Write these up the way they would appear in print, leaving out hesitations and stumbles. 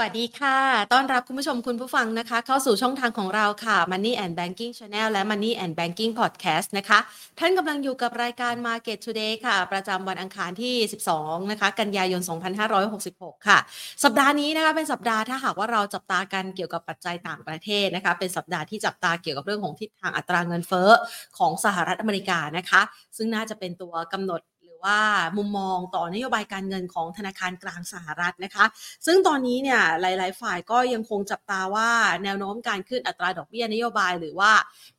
วัสดีค่ะต้อนรับคุณผู้ชมคุณผู้ฟังนะคะเข้าสู่ช่องทางของเราค่ะ Money and Banking Channel และ Money and Banking Podcast นะคะท่านกำลังอยู่กับรายการ Market Today ค่ะประจำวันอังคารที่12นะคะกันยายน2566ค่ะสัปดาห์นี้นะคะเป็นสัปดาห์ถ้าหากว่าเราจับตากันเกี่ยวกับปัจจัยต่างประเทศนะคะเป็นสัปดาห์ที่จับตาเกี่ยวกับเรื่องของทิศทางอัตราเงินเฟ้อของสหรัฐอเมริกานะคะซึ่งน่าจะเป็นตัวกำหนดว่ามุมมองต่อนโยบายการเงินของธนาคารกลางสหรัฐนะคะซึ่งตอนนี้เนี่ยหลายๆฝ่ายก็ยังคงจับตาว่าแนวโน้มการขึ้นอัตราดอกเบี้ยนโยบายหรือว่า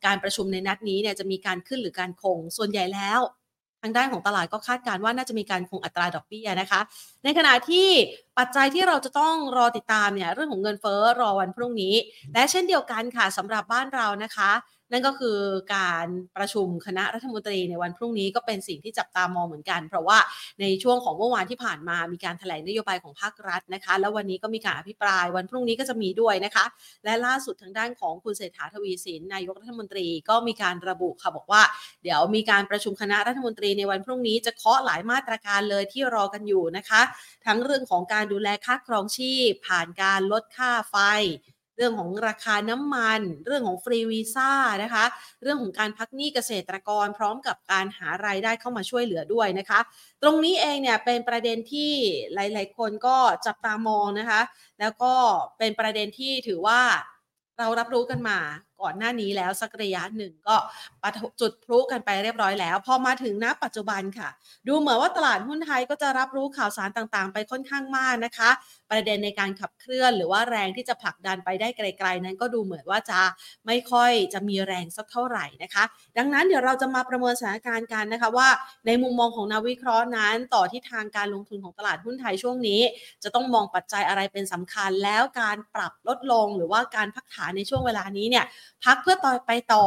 การประชุมในนัดนี้เนี่ยจะมีการขึ้นหรือการคงส่วนใหญ่แล้วทางด้านของตลาดก็คาดการณ์ว่าน่าจะมีการคงอัตราดอกเบี้ยนะคะในขณะที่ปัจจัยที่เราจะต้องรอติดตามเนี่ยเรื่องของเงินเฟ้อรอวันพรุ่งนี้และเช่นเดียวกันค่ะสำหรับบ้านเรานะคะนั่นก็คือการประชุมคณะรัฐมนตรีในวันพรุ่งนี้ก็เป็นสิ่งที่จับตามองเหมือนกันเพราะว่าในช่วงของเมื่อวานที่ผ่านมามีการแถลงนโยบายของภาครัฐนะคะแล้ววันนี้ก็มีการอภิปรายวันพรุ่งนี้ก็จะมีด้วยนะคะและล่าสุดทางด้านของคุณเศรษฐาทวีสินนายกรัฐมนตรีก็มีการระบุค่ะบอกว่าเดี๋ยวมีการประชุมคณะรัฐมนตรีในวันพรุ่งนี้จะเคาะหลายมาตรการเลยที่รอกันอยู่นะคะทั้งเรื่องของการดูแลค่าครองชีพผ่านการลดค่าไฟเรื่องของราคาน้ำมันเรื่องของฟรีวีซ่านะคะเรื่องของการพักหนี้เกษตรกรพร้อมกับการหารายได้เข้ามาช่วยเหลือด้วยนะคะตรงนี้เองเนี่ยเป็นประเด็นที่หลายๆคนก็จับตามองนะคะแล้วก็เป็นประเด็นที่ถือว่าเรารับรู้กันมาก่อนหน้านี้แล้วสักระยะหนึ่งก็จุดพลุกันไปเรียบร้อยแล้วพอมาถึงณปัจจุบันค่ะดูเหมือนว่าตลาดหุ้นไทยก็จะรับรู้ข่าวสารต่างๆไปค่อนข้างมากนะคะประเด็นในการขับเคลื่อนหรือว่าแรงที่จะผลักดันไปได้ไกลๆนั้นก็ดูเหมือนว่าจะไม่ค่อยจะมีแรงสักเท่าไหร่นะคะดังนั้นเดี๋ยวเราจะมาประเมินสถานการณ์กันนะคะว่าในมุมมองของนักวิเคราะห์นั้นต่อทิศทางการลงทุนของตลาดหุ้นไทยช่วงนี้จะต้องมองปัจจัยอะไรเป็นสำคัญแล้วการปรับลดลงหรือว่าการพักฐานในช่วงเวลานี้เนี่ยพักเพื่อต่อไปต่อ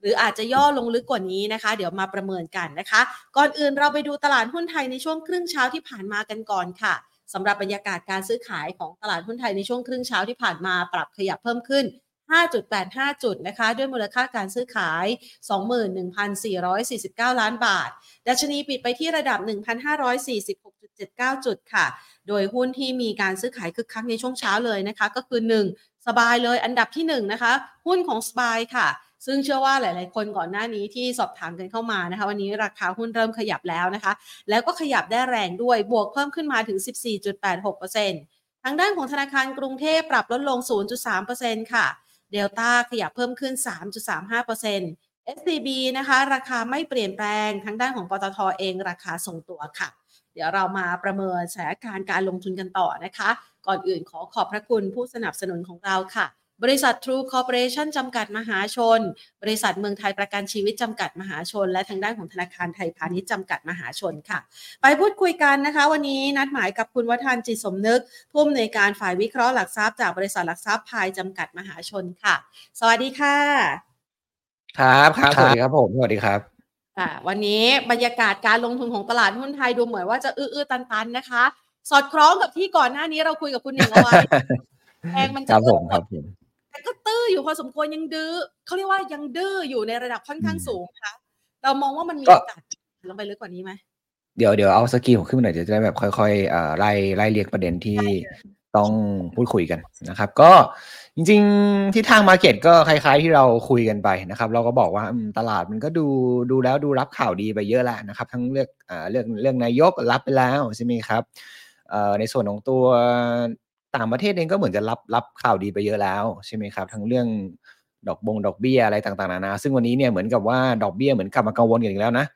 หรืออาจจะย่อลงลึกกว่านี้นะคะเดี๋ยวมาประเมินกันนะคะก่อนอื่นเราไปดูตลาดหุ้นไทยในช่วงครึ่งเช้าที่ผ่านมากันก่อนค่ะสำหรับบรรยากาศการซื้อขายของตลาดหุ้นไทยในช่วงครึ่งเช้าที่ผ่านมาปรับขยับเพิ่มขึ้น 5.85 จุดนะคะด้วยมูลค่าการซื้อขาย 21,449 ล้านบาทดัชนีปิดไปที่ระดับ 1,546.79 จุดค่ะโดยหุ้นที่มีการซื้อขายคึกคักในช่วงเช้าเลยนะคะก็คือ1สบายเลยอันดับที่1นะคะหุ้นของ SPY ค่ะซึ่งเชื่อว่าหลายๆคนก่อนหน้านี้ที่สอบถามกันเข้ามานะคะวันนี้ราคาหุ้นเริ่มขยับแล้วนะคะแล้วก็ขยับได้แรงด้วยบวกเพิ่มขึ้นมาถึง 14.86% ทางด้านของธนาคารกรุงเทพปรับลดลง 0.3% ค่ะ Delta ขยับเพิ่มขึ้น 3.35% SCB นะคะราคาไม่เปลี่ยนแปลงทางด้านของปตท.เองราคาทรงตัวค่ะเดี๋ยวเรามาประเมินสถานการณ์การลงทุนกันต่อนะคะก่อนอื่นขอขอบพระคุณผู้สนับสนุนของเราค่ะบริษัท True Corporation จำกัดมหาชนบริษัทเมืองไทยประกันชีวิตจำกัดมหาชนและทางด้านของธนาคารไทยพาณิชย์จำกัดมหาชนค่ะไปพูดคุยกันนะคะวันนี้นัดหมายกับคุณวัฒน์จิตสมนึกผู้อำนวยการฝ่ายวิเคราะห์หลักทรัพย์จากบริษัทหลักทรัพย์พายจำกัดมหาชนค่ะสวัสดีค่ะครับครับสวัสดีครับผมสวัสดีครับวันนี้บรรยากาศการลงทุนของตลาดหุ้นไทยดูเหมือนว่าจะอื้อๆตันๆนะคะสอดคล้องกับที่ก่อนหน้านี้เราคุยกับคุณหนึ่งเอาไว้แรงมันจะตื้อแต่ก็ตื้ออยู่พอสมควรยังดื้อเขาเรียกว่ายังดื้ออยู่ในระดับค่อนข้างสูงค่ะเรามองว่ามันมีโอกาสลงไปลึกกว่านี้ไหมเดี๋ยวเอาสกีผมขึ้นมาหน่อยจะได้แบบค่อยๆไล่เรียงประเด็นที่ต้องพูดคุยกันนะครับก็จริงๆทิศทาง market ก็คล้ายๆที่เราคุยกันไปนะครับเราก็บอกว่าตลาดมันก็ดูแล้วดูรับข่าวดีไปเยอะแล้วนะครับทั้งเรื่องนายกรับไปแล้วใช่ไหมครับในส่วนของตัวต่างประเทศเองก็เหมือนจะรับข่าวดีไปเยอะแล้วใช่ไหมครับทั้งเรื่องดอกเบี้ยอะไรต่างๆนานาซึ่งวันนี้เนี่ยเหมือนกับว่าดอกเบี้ยเหมือนกลับมากังวลกันอีกแล้วนะ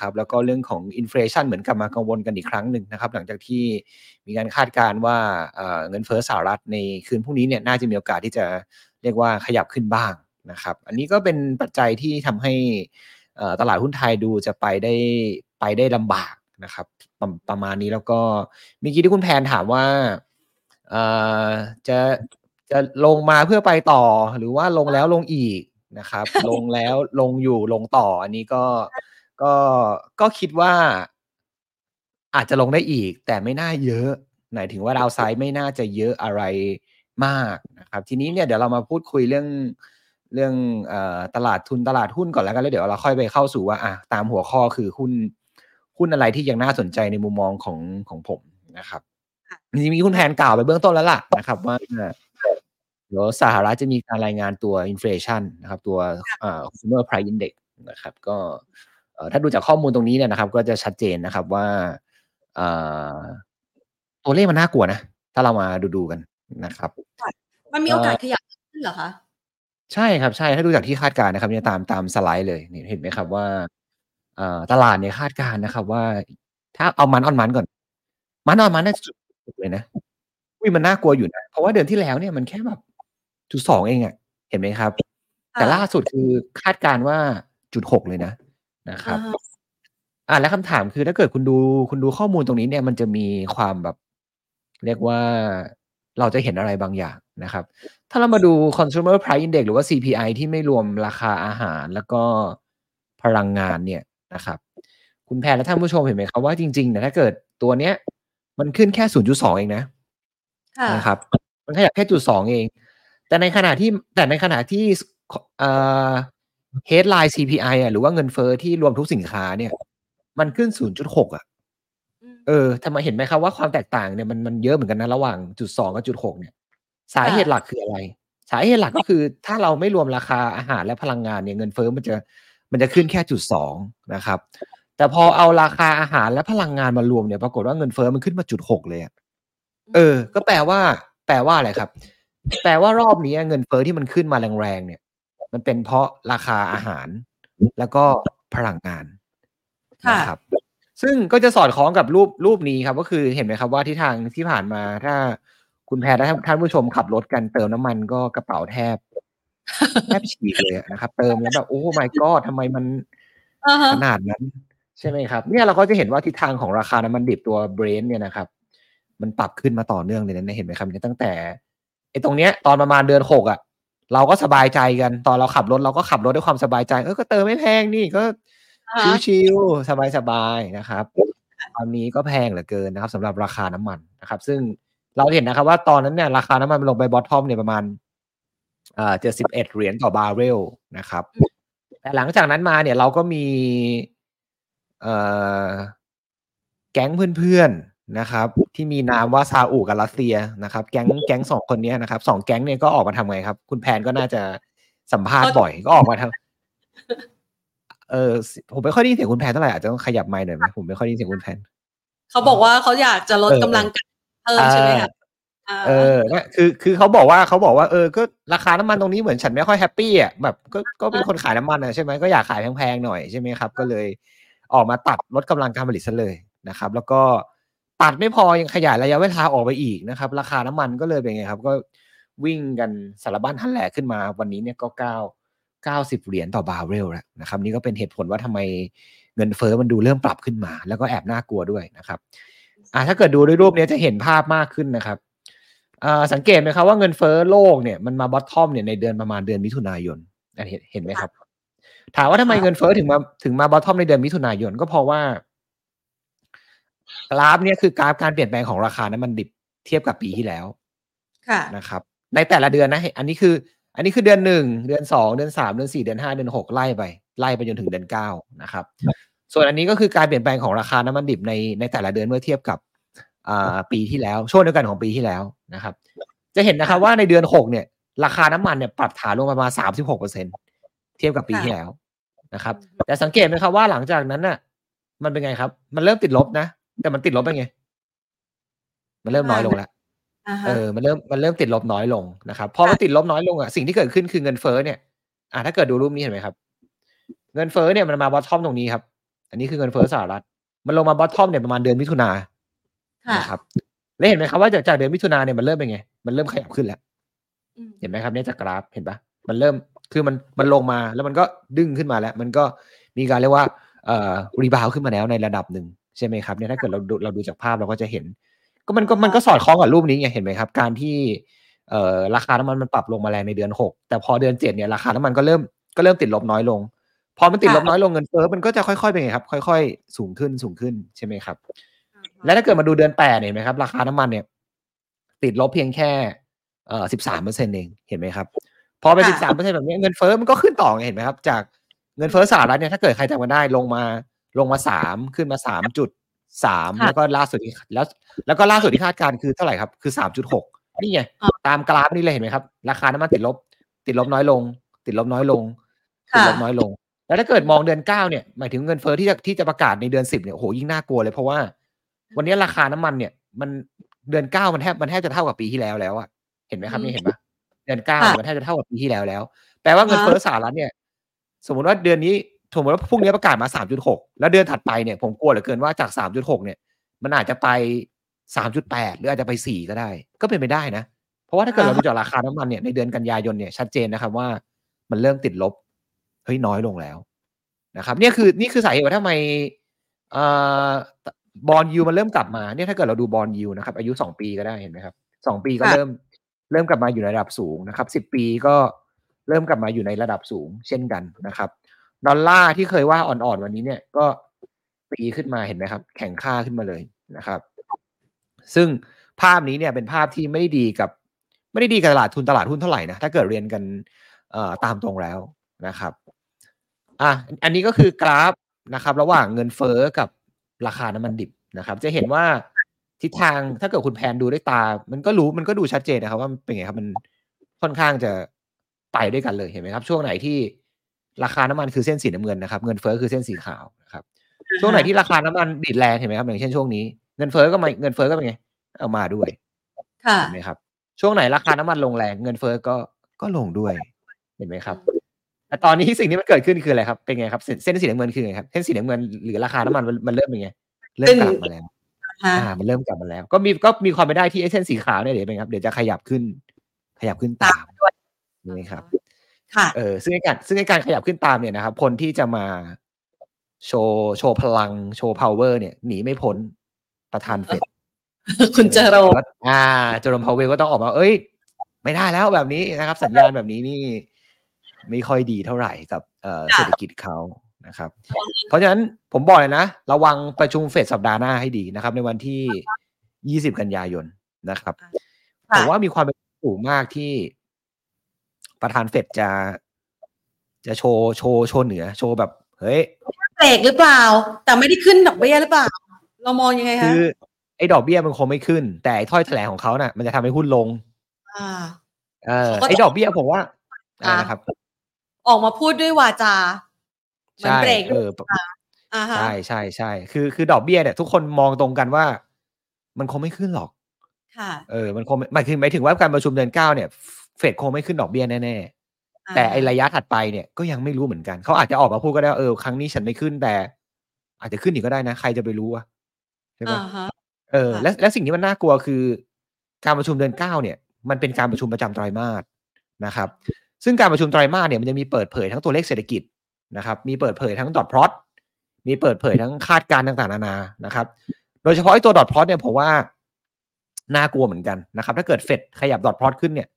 ครับแล้วก็เรื่องของอินเฟลชันเหมือนกลับมากังวลกันอีกครั้งหนึ่งนะครับหลังจากที่มีการคาดการณ์ว่าเงินเฟ้อสหรัฐในคืนพรุ่งนี้เนี่ยน่าจะมีโอกาสที่จะเรียกว่าขยับขึ้นบ้างนะครับอันนี้ก็เป็นปัจจัยที่ทำให้ตลาดหุ้นไทยดูจะไปได้ลำบากนะครับประมาณนี้แล้วก็เมื่อกี้ที่คุณแพนถามว่าจะลงมาเพื่อไปต่อหรือว่าลงแล้วลงอีกนะครับ ลงแล้วลงอยู่ลงต่ออันนี้ก็คิดว่าอาจจะลงได้อีกแต่ไม่น่าเยอะหมายถึงว่าดาวไซด์ไม่น่าจะเยอะอะไรมากนะครับทีนี้เนี่ยเดี๋ยวเรามาพูดคุยเรื่องตลาดทุนตลาดหุ้นก่อนแล้วกันแล้วเดี๋ยวเราค่อยไปเข้าสู่ว่าตามหัวข้อคือหุ้นอะไรที่ยังน่าสนใจในมุมมองของผมนะครับ จริงๆมีคุณแผนกล่าวไปเบื้องต้นแล้วล่ะนะครับว่าเดี๋ยวสหรัฐจะมีการรายงานตัวอินเฟลชันนะครับตัวConsumer Price Index นะครับก็ถ้าดูจากข้อมูลตรงนี้เนี่ยนะครับก็จะชัดเจนนะครับว่าตัวเลขมันน่ากลัวนะถ้าเรามาดูๆกันนะครับมันมีโอกาสขยับขึ้นเหรอคะใช่ครับใช่ถ้าดูจากที่คาดการณ์นะครับเนี่ยตามสไลด์เลยนี่เห็นไหมครับว่าตลาดเนี่ยคาดการณ์นะครับว่าถ้าเอามันก่อนมันน่าจะสุดเลยนะอุ้ยมันน่ากลัวอยู่นะเพราะว่าเดือนที่แล้วเนี่ยมันแค่แบบจุด2เองอ่ะเห็นไหมครับแต่ล่าสุดคือคาดการณ์ว่าจุด6เลยนะนะครับและคำถามคือถ้าเกิดคุณดูข้อมูลตรงนี้เนี่ยมันจะมีความแบบเรียกว่าเราจะเห็นอะไรบางอย่างนะครับถ้าเรามาดู Consumer Price Index หรือว่า CPI ที่ไม่รวมราคาอาหารแล้วก็พลังงานเนี่ยนะครับคุณแพรและท่านผู้ชมเห็นไหมครับว่าจริงๆนะถ้าเกิดตัวเนี้ยมันขึ้นแค่ 0.2 เองนะนะครับมันขยับแค่ 0.2 เองแต่ในขณะที่headline CPI อ่ะหรือว่าเงินเฟ้อที่รวมทุกสินค้าเนี่ยมันขึ้น 0.6 อ่ะทำไมเห็นไหมครับว่าความแตกต่างเนี่ยมันเยอะเหมือนกันนะระหว่าง 0.2 กับ 0.6 เนี่ยสาเหตุหลักคืออะไรสาเหตุหลักก็คือถ้าเราไม่รวมราคาอาหารและพลังงานเนี่ยเงินเฟ้อมันจะขึ้นแค่ 0.2 นะครับแต่พอเอาราคาอาหารและพลังงานมารวมเนี่ยปรากฏว่าเงินเฟ้อมันขึ้นมา 0.6 เลยก็แปลว่าอะไรครับแปลว่ารอบนี้เงินเฟ้อที่มันขึ้นมาแรงๆเนี่ยมันเป็นเพราะราคาอาหารแล้วก็พลังงานนะครับซึ่งก็จะสอดคล้องกับรูปนี้ครับก็คือเห็นไหมครับว่าทิศทางที่ผ่านมาถ้าคุณแพรและท่านผู้ชมขับรถกันเติมน้ำมันก็กระเป๋าแทบฉีกเลยนะครับเติมแล้วแบบโอ้ my god ทำไมมันขนาดนั้นใช่ไหมครับเนี่ยเราก็จะเห็นว่าทิศทางของราคาน้ำมันดิบตัว Brent เนี่ยนะครับมันปรับขึ้นมาต่อเนื่องเลยนะเห็นไหมครับเนี่ยตั้งแต่ตรงเนี้ยตอนประมาณเดือน6อ่ะเราก็สบายใจกันตอนเราขับรถเราก็ขับรถด้วยความสบายใจก็เติมไม่แพงนี่ก็ชิวๆสบายๆนะครับตอนนี้ก็แพงเหลือเกินนะครับสำหรับราคาน้ำมันนะครับซึ่งเราเห็นนะครับว่าตอนนั้นเนี่ยราคาน้ำมันลงไปบอททอมเนี่ยประมาณ$71ต่อบาร์เรลนะครับแต่หลังจากนั้นมาเนี่ยเราก็มีแก๊งเพื่อนๆนะครับที่มีนามว่าซาอุกับรัสเซียนะครับแก๊ง2คนนี้นะครับ2แก๊งเนี่ยก็ออกมาทำไงครับคุณแพนก็น่าจะสัมภาษณ์บ่อยก็ออกมาทำผมไม่ค่อยได้ยินเสียงคุณแพนเท่าไหร่อาจจะต้องขยับไมค์หน่อยไหมผมไม่ค่อยได้ยินเสียงคุณแพนเขาบอกว่าเขาอยากจะลดกำลังการเพิ่มใช่ไหมครับคือเขาบอกว่าก็ราคาน้ำมันตรงนี้เหมือนฉันไม่ค่อยแฮปปี้อ่ะแบบก็เป็นคนขายน้ำมันนะใช่ไหมก็อยากขายแพงๆหน่อยใช่ไหมครับก็เลยออกมาตัดลดกำลังการผลิตซะเลยนะครับแล้วก็ตัดไม่พอยังขยายระยะเวลาออกไปอีกนะครับราคาน้ำมันก็เลยเป็นไงครับก็วิ่งกันสารบัญทันแหล่ขึ้นมาวันนี้เนี่ยก็$90ต่อบาร์เรลแล้วนะครับนี่ก็เป็นเหตุผลว่าทำไมเงินเฟ้อมันดูเริ่มปรับขึ้นมาแล้วก็แอบน่ากลัวด้วยนะครับถ้าเกิดดูด้วยรูปนี้จะเห็นภาพมากขึ้นนะครับสังเกตไหมครับว่าเงินเฟ้อโลกเนี่ยมันมาบอททอมเนี่ยในเดือนประมาณเดือนมิถุนายนเห็นไหมครับถามว่าทำไมเงินเฟ้อถึงมาบอททอมในเดือนมิถุนายนก็เพราะว่ากราฟเนี่ยคือกราฟการเปลี่ยนแปลงของราคาน้ำมันดิบเทียบกับปีที่แล้วนะครับในแต่ละเดือนนะอันนี้คือเดือน1เดือน2เดือน3เดือน4เดือน5เดือน6ไล่ไปจนถึงเดือน9นะครับส่วนอันนี้ก็คือการเปลี่ยนแปลงของราคาน้ำมันดิบในแต่ละเดือนเมื่อเทียบกับปีที่แล้วช่วงเดียวกันของปีที่แล้วนะครับจะเห็นนะครับว่าในเดือน6เนี่ยราคาน้ำมันเนี่ยปรับฐานลงประมาณ 36% เทียบกับปีที่แล้วนะครับแต่สังเกตไหมครับว่าหลังจากนั้นน่ะมันเป็นไงครับมันเริ่มติดลบนะแต่มันติดลบเป็นไงมันเริ่มน้อยลงแล้วมันเริ่มติดลบน้อยลงนะครับพอมันติดลบน้อยลงอ่ะสิ่งที่เกิดขึ้นคือเงินเฟ้อเนี่ยถ้าเกิดดูรูปนี้เห็นไหมครับเงินเฟ้อเนี่ยมันมาบอททอมตรงนี้ครับอันนี้คือเงินเฟ้อสหรัฐมันลงมาบอททอมเนี่ยประมาณเดือนมิถุนายนนะครับแล้วเห็นไหมครับว่าจากเดือนมิถุนายนเนี่ยมันเริ่มเป็นไงมันเริ่มขยับขึ้นแล้วเห็นไหมครับเนี่ยจากกราฟเห็นปะมันเริ่มคือมันลงมาแล้วมันก็ดึงขึ้นมาแล้วมันก็มีการเรียกว่ารีบาวขึ้นมาแล้วในระดับนึงใช่ไหมครับเนี่ยถ้าเกิดเราดูจากภาพเราก็จะเห็นก็มันก็สอดคล้องกับรูปนี้ไงเห็นไหมครับการที่ราคาน้ำมันมันปรับลงมาแรงในเดือน6แต่พอเดือน7เนี่ยราคาน้ำมันก็เริ่มติดลบน้อยลงพอมันติดลบน้อยลงเงินเฟ้อมันก็จะค่อยๆเป็นไงครับค่อยๆสูงขึ้นใช่ไหมครับและถ้าเกิดมาดูเดือน8เห็นไหมครับราคาน้ำมันเนี่ยติดลบเพียงแค่13%เองเห็นไหมครับพอไป13%แบบนี้เงินเฟ้อมันก็ขึ้นต่อไงเห็นไหมครับจากเงินเฟ้อสหรัฐเนี่ยถ้าเกิดใครจำกันได้ลงมา3ขึ้นมา 3แล้วก็ล่าสุดที่แล้วก็ล่าสุดที่คาดการณ์คือเท่าไหร่ครับคือ 3.6 นี่ไงตามกราฟนี่เลยเห็นไหมครับราคาน้ำมันติดลบน้อยลงแล้วถ้าเกิดมองเดือน9เนี่ยหมายถึงเงินเฟ้อที่จะประกาศในเดือน10เนี่ยโหยิ่งน่ากลัวเลยเพราะว่าวันนี้ราคาน้ำมันเนี่ยมันเดือน9มันแทบจะเท่ากับปีที่แล้วแล้วอ่ะเห็นไหมครับนี่เห็นปะเดือน9มันแทบจะเท่ากับปีที่แล้วแปลว่าเงินเฟ้อสหรัฐเนี่ยสมมติว่าเดือนนี้สมมติว่าพรุ่งนี้ประกาศมา 3.6 แล้วเดือนถัดไปเนี่ยผมกลัวเหลือเกินว่าจาก 3.6 เนี่ยมันอาจจะไป 3.8 หรืออาจจะไป4ก็ได้ก็เป็นไปได้นะเพราะว่าถ้าเกิดเราดูจากราคาน้ำมันเนี่ยในเดือนกันยายนเนี่ยชัดเจนนะครับว่ามันเริ่มติดลบเฮ้ยน้อยลงแล้วนะครับนี่คือสาเหตุว่าทำไมบอนด์ยิลด์มันเริ่มกลับมาเนี่ยถ้าเกิดเราดูบอนด์ยิลด์นะครับอายุ2ปีก็ได้เห็นไหมครับ2ปีก็เริ่มกลับมาอยู่ในระดับสูงนะครับ10ปีก็เริ่มกลับมาอยู่ในระดับสูงเช่นกันนะครับดอลลาร์ที่เคยว่าอ่อนๆวันนี้เนี่ยก็ตีขึ้นมาเห็นไหมครับแข็งค่าขึ้นมาเลยนะครับซึ่งภาพนี้เนี่ยเป็นภาพที่ไม่ได้ดีกับตลาดหุ้นเท่าไหร่นะถ้าเกิดเรียนกันตามตรงแล้วนะครับอันนี้ก็คือกราฟนะครับระหว่างเงินเฟ้อกับราคาน้ำมันดิบนะครับจะเห็นว่าทิศทางถ้าเกิดคุณแพนดูด้วยตามันก็ดูชัดเจนนะครับว่าเป็นไงครับมันค่อนข้างจะไปด้วยกันเลยเห็นไหมครับช่วงไหนที่ราคาน้ำมันคือเส้นสีน้ำเงินนะครับเงินเฟ้อคือเส้นสีขาวนะครับช่วงไหนที่ราคาน้ำมันดิดแรงเห็นไหมครับอย่างเช่นช่วงนี้เงินเฟ้อก็เป็นไงเอามาด้วยเห็นไหมครับช่วงไหนราคาน้ำมันลงแรงเงินเฟ้อก็ลงด้วยเห็นไหมครับแต่ตอนนี้สิ่งที่มันเกิดขึ้นคืออะไรครับเป็นไงครับเส้นสีน้ำเงินคือไงครับเส้นสีน้ำเงินหรือราคาน้ำมันมันเริ่มเป็นไงเริ่มกลับมาแล้วมันเริ่มกลับมาแล้วก็มีความเป็นไปได้ที่เส้นสีขาวเนี่ยเดี๋ยวเป็นครับเดี๋ยวจะขยับขึ้นตามนี่ครับซึ่งการขยับขึ้นตามเนี่ยนะครับคนที่จะมาโชว์พลังโชว์ power เนี่ยหนีไม่พ้นประธานเฟดคุณเจโรมพาวเวลก็ต้องออกมาเอ้ยไม่ได้แล้วแบบนี้นะครับสัญญาณแบบนี้นี่ไม่ค่อยดีเท่าไหร่กับเศรษฐกิจเขานะครับเพราะฉะนั้นผมบอกเลยนะระวังประชุมเฟดสัปดาห์หน้าให้ดีนะครับในวันที่20กันยายนนะครับผมว่ามีความเป็นสูงมากที่ประธานเฟดจะโชว์เหนือโชว์แบบเฮ้ยแปลกหรือเปล่าแต่ไม่ได้ขึ้นดอกเบี้ยหรือเปล่าเรามองยังไงคะคือไอ้ดอกเบี้ยมันคงไม่ขึ้นแต่ถ้อยแถลงของเขาน่ะมันจะทำให้หุ้นลงไอ้ดอกเบี้ยผมว่านะครับออกมาพูดด้วยวาจามันเบรกใช่คือดอกเบี้ยเนี่ยทุกคนมองตรงกันว่ามันคงไม่ขึ้นหรอกมันคงหมายถึงว่าการประชุมเดือน9เนี่ยเฟดคงไม่ขึ้นดอกเบี้ยแน่ๆแต่ไอระยะถัดไปเนี่ยก็ยังไม่รู้เหมือนกันเขาอาจจะออกมาพูดก็ได้ว่าครั้งนี้ฉันไม่ขึ้นแต่อาจจะขึ้นอีกก็ได้นะใครจะไปรู้วะใช่ปะและสิ่งที่มันน่ากลัวคือการประชุมเดือน9เนี่ยมันเป็นการประชุมประจำไตรมาสนะครับซึ่งการประชุมไตรมาสเนี่ยมันจะมีเปิดเผยทั้งตัวเลขเศรษฐกิจนะครับมีเปิดเผยทั้งดอทพลอตมีเปิดเผยทั้งคาดการณ์ต่างๆนานานะครับโดยเฉพาะไอ้ตัวดอทพลอตเนี่ยผมว่าน่ากลัวเหมือนกันนะครับถ้าเกิดเฟดขยับดอทพลอตขึ้นเนี่ย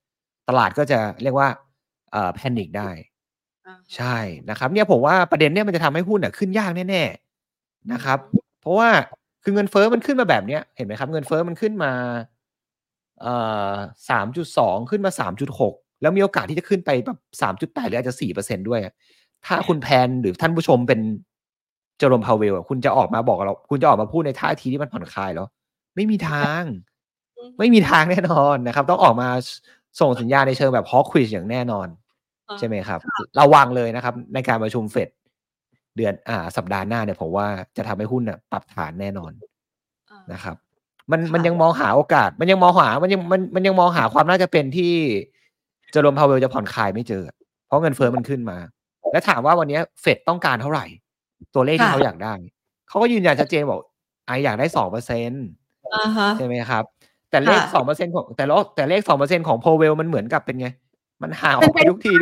ตลาดก็จะเรียกว่าแพนิคได้ใช่นะครับเนี่ยผมว่าประเด็นเนี่ยมันจะทำให้หุ้นเนี่ยขึ้นยากแน่ๆนะครับเพราะว่าคือเงินเฟ้อมันขึ้นมาแบบเนี้ยเห็นไหมครับเงินเฟ้อมันขึ้นมา3.2 ขึ้นมา 3.6 แล้วมีโอกาสที่จะขึ้นไปแบบ 3.8 หรืออาจจะ 4% ด้วยถ้าคุณแพนหรือท่านผู้ชมเป็นเจอโรมพาวเวลคุณจะออกมาบอกเราคุณจะออกมาพูดในท่าทีที่มันผ่อนคลายเหรอไม่มีทางแน่นอนนะครับต้องออกมาส่งสัญญาณในเชิงแบบฮอควิชอย่างแน่นอนใช่ไหมครับระวังเลยนะครับในการประชุมเฟดเดือนสัปดาห์หน้าเนี่ยผมว่าจะทำให้หุ้นน่ะปรับฐานแน่นอนนะครับมันยังมองหาโอกาสมันยังมองหาความน่าจะเป็นที่เจอโรมพาวเวลจะผ่อนคลายไม่เจอเพราะเงินเฟ้อมันขึ้นมาแล้วถามว่าวันนี้เฟดต้องการเท่าไหร่ตัวเลขที่เขาอยากได้เขาก็ยืนยันชัดเจนบอกอยากได้ 2% ใช่ไหมครับแต่เลข 2% ของแต่เลข 2% ของโพเวลมันเหมือนกับเป็นไงมันห่างออกไปทุกที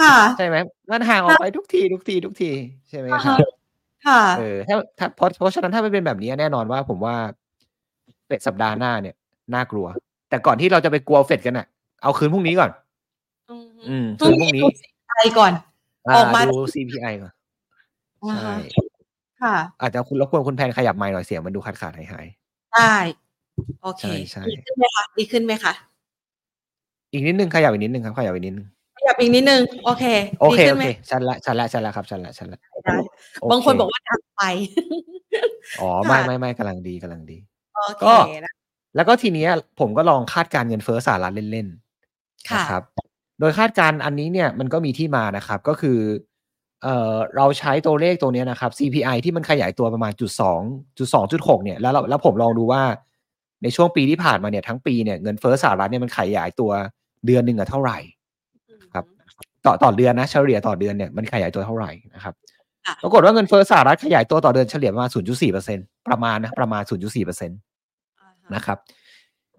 ค่ะใช่ไหมมันห่างออกไปทุกทีใช่ไหมครับค่ะถ้าเพราะฉะนั้นถ้ามันเป็นแบบนี้แน่นอนว่าผมว่าเฟดสัปดาห์หน้าเนี่ยน่ากลัวแต่ก่อนที่เราจะไปกลัวเฟดกันน่ะเอาคืนพรุ่งนี้ก่อนคืนพรุ่งนี้ CPI ก่อนออกมาดู CPI ก่อนใช่ค่ะอาจจะคุณรบกวนคุณแพนขยับไมค์หน่อยเสียงมันดูขาดๆหายๆใช่โอเคดีขึ้นไหมคะอีกนิดนึงขยับอีกนิดนึงครับขยับอีกนิดนึงโอเคชัดละครับชัดละ ได้บางคนบอกว่าทำไปอ๋อไม่กำลังดีกำลังดีก็แล้วก็ทีนี้ผมก็ลองคาดการเงินเฟ้อสหรัฐเล่นๆนะครับโดยคาดการอันนี้เนี่ยมันก็มีที่มานะครับก็คือเราใช้ตัวเลขตัวนี้นะครับ CPI ที่มันขยายตัวประมาณ 0.2 0.6 เนี่ยแล้วผมลองดูว่าในช่วงปีที่ผ่านมาเนี่ยทั้งปีเนี่ยเงินเฟ้อสหรัฐเนี่ยมันขยายตัวเดือนนึงอ่ะเท่าไหร่ครับต่อเดือนนะเฉลี่ยต่อเดือนเนี่ยมันขยายตัวเท่าไหร่นะครับปรากฏว่าเงินเฟ้อสหรัฐขยายตัวต่อเดือนเฉลี่ยประมาณ 0.4% ประมาณ 0.4% นะครับ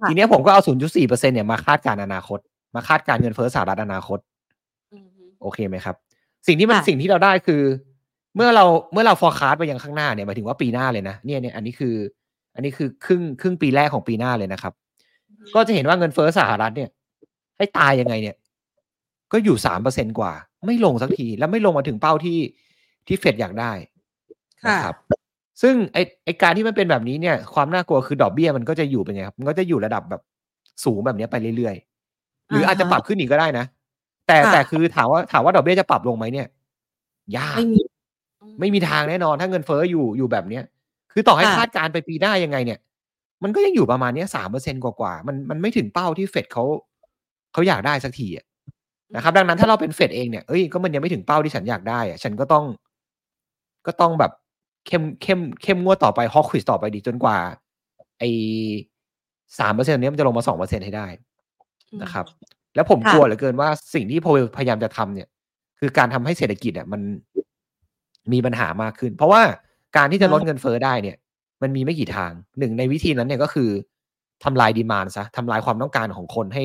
ทีนี้ผมก็เอา 0.4% เนี่ยมาคาดการณ์อนาคตมาคาดการณ์เงินเฟ้อสหรัฐอนาคตโอเคไหมครับสิ่งที่เราได้คือเมื่อเรา forecast ไปยังข้างหน้าเนี่ยหมายถึงว่าปีหน้าเลยนะเนี่ยอันนี้คือครึ่งปีแรกของปีหน้าเลยนะครับก็จะเห็นว่าเงินเฟ้อสหรัฐเนี่ยให้ตายยังไงเนี่ยก็อยู่ 3% กว่าไม่ลงสักทีแล้วไม่ลงมาถึงเป้าที่เฟดอยากได้นะครับซึ่งไอ้การที่มันเป็นแบบนี้เนี่ยความน่ากลัวคือดอกเบี้ยมันก็จะอยู่เป็นไงครับมันก็จะอยู่ระดับแบบสูงแบบนี้ไปเรื่อยๆหรืออาจจะปรับขึ้นอีกก็ได้นะแต่คือถามว่าดอกเบี้ยจะปรับลงไหมเนี่ยยากไม่มีทางแน่นอนถ้าเงินเฟ้ออยู่แบบเนี้ยคือต่อให้คาดการณ์ไปปีหน้ายังไงเนี่ยมันก็ยังอยู่ประมาณเนี้ย 3% กว่ามันไม่ถึงเป้าที่เฟดเขาอยากได้สักทีอ่ะนะครับดังนั้นถ้าเราเป็นเฟดเองเนี่ยเอ้ยก็มันยังไม่ถึงเป้าที่ฉันอยากได้อ่ะฉันก็ต้องแบบเข้มงวดต่อไปฮอคคิสต่อไปดีจนกว่าไอ้ 3% เนี้ยมันจะลงมา 2% ให้ได้นะครับแล้วผมกลัวเหลือเกินว่าสิ่งที่พยายามจะทำเนี่ยคือการทำให้เศรษฐกิจเนี่ยมันมีปัญหามากขึ้นเพราะว่าการที่จะลดเงินเฟ้อได้เนี่ยมันมีไม่กี่ทางหนึ่งในวิธีนั้นเนี่ยก็คือทำลายดีมานด์ซะทำลายความต้องการของคนใ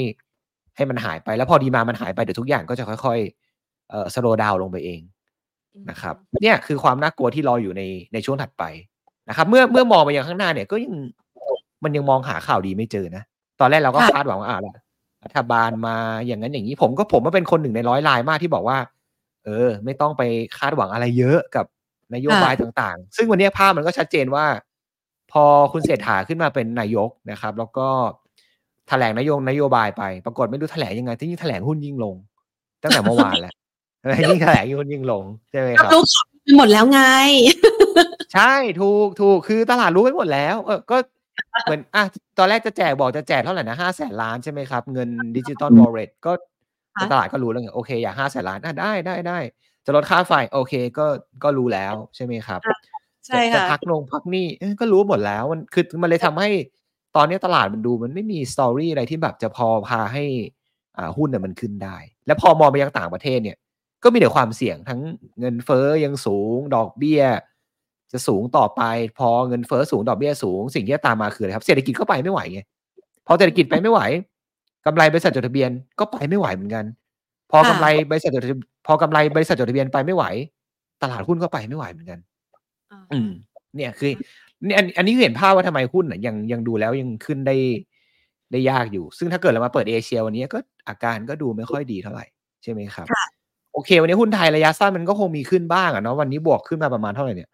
ห้มันหายไปแล้วพอดีมานด์มันหายไปเดี๋ยวทุกอย่างก็จะค่อยๆสโลว์ดาวน์ลงไปเองนะครับเนี่ยคือความน่ากลัวที่รออยู่ในช่วงถัดไปนะครับเมื่อมองไปยังข้างหน้าเนี่ยก็ยังมันยังมองหาข่าวดีไม่เจอนะตอนแรกเราก็คาดหวังว่ารัฐบาลมาอย่างนั้นอย่างนี้ผมเป็นคนหนึ่งในร้อยรายมากที่บอกว่าไม่ต้องไปคาดหวังอะไรเยอะกับนโยบายต่างๆซึ่งวันนี้ภาพมันก็ชัดเจนว่าพอคุณเศรษฐาขึ้นมาเป็นนายกนะครับแล้วก็แถลงนโยบายไปปรากฏไม่รู้แถลงยังไงที่ยิ่งแถลงหุ้นยิ่งลงตั้งแต่เมื่อวานแล้วยิ่งแถลงหุ้นยิ่งลงใช่ไหมครับรู้หมดแล้วไงใช่ถูกคือตลาดรู้กันหมดแล้วก็เหมือนตอนแรกจะแจกบอกจะแจกเท่าไหร่นะ500,000 ล้านใช่ไหมครับเงินดิจิตอลวอลเล็ตก็ตลาดก็รู้แล้วไงโอเคอย่า500,000 ล้านได้จะลดค่าไฟโอเคก็รู้แล้วใช่ไหมครับใช่ค่ะจะพักนี่ก็รู้หมดแล้วมันคือมันเลยทำให้ตอนนี้ตลาดมันดูมันไม่มีสตอรี่อะไรที่แบบจะพอพาให้หุ้นเนี่ยมันขึ้นได้และพอมองไปยังต่างประเทศเนี่ยก็มีแต่ความเสี่ยงทั้งเงินเฟ้อยังสูงดอกเบี้ยจะสูงต่อไปพอเงินเฟ้อสูงดอกเบี้ยสูงสิ่งที่ตามมาคืออะไรครับเศรษฐกิจก็ไปไม่ไหวไงพอเศรษฐกิจไปไม่ไหวกำไรบริษัทจดทะเบียนก็ไปไม่ไหวเหมือนกันพอกำไรบริษัทจดทะเบียนไปไม่ไหวตลาดหุ้นก็ไปไม่ไหวเหมือนกันเนี่ยคือนี่อันนี้เห็นภาพว่าทำไมหุ้นน่ะยังดูแล้วยังขึ้นได้ยากอยู่ซึ่งถ้าเกิดเรามาเปิดเอเชียวันนี้ก็อาการก็ดูไม่ค่อยดีเท่าไหร่ใช่ไหมครับโอเควันนี้หุ้นไทยระยะสั้นมันก็คงมีขึ้นบ้างอะเนาะวันนี้บวกขึ้นมาประมาณเท่าไหร่เนี่ย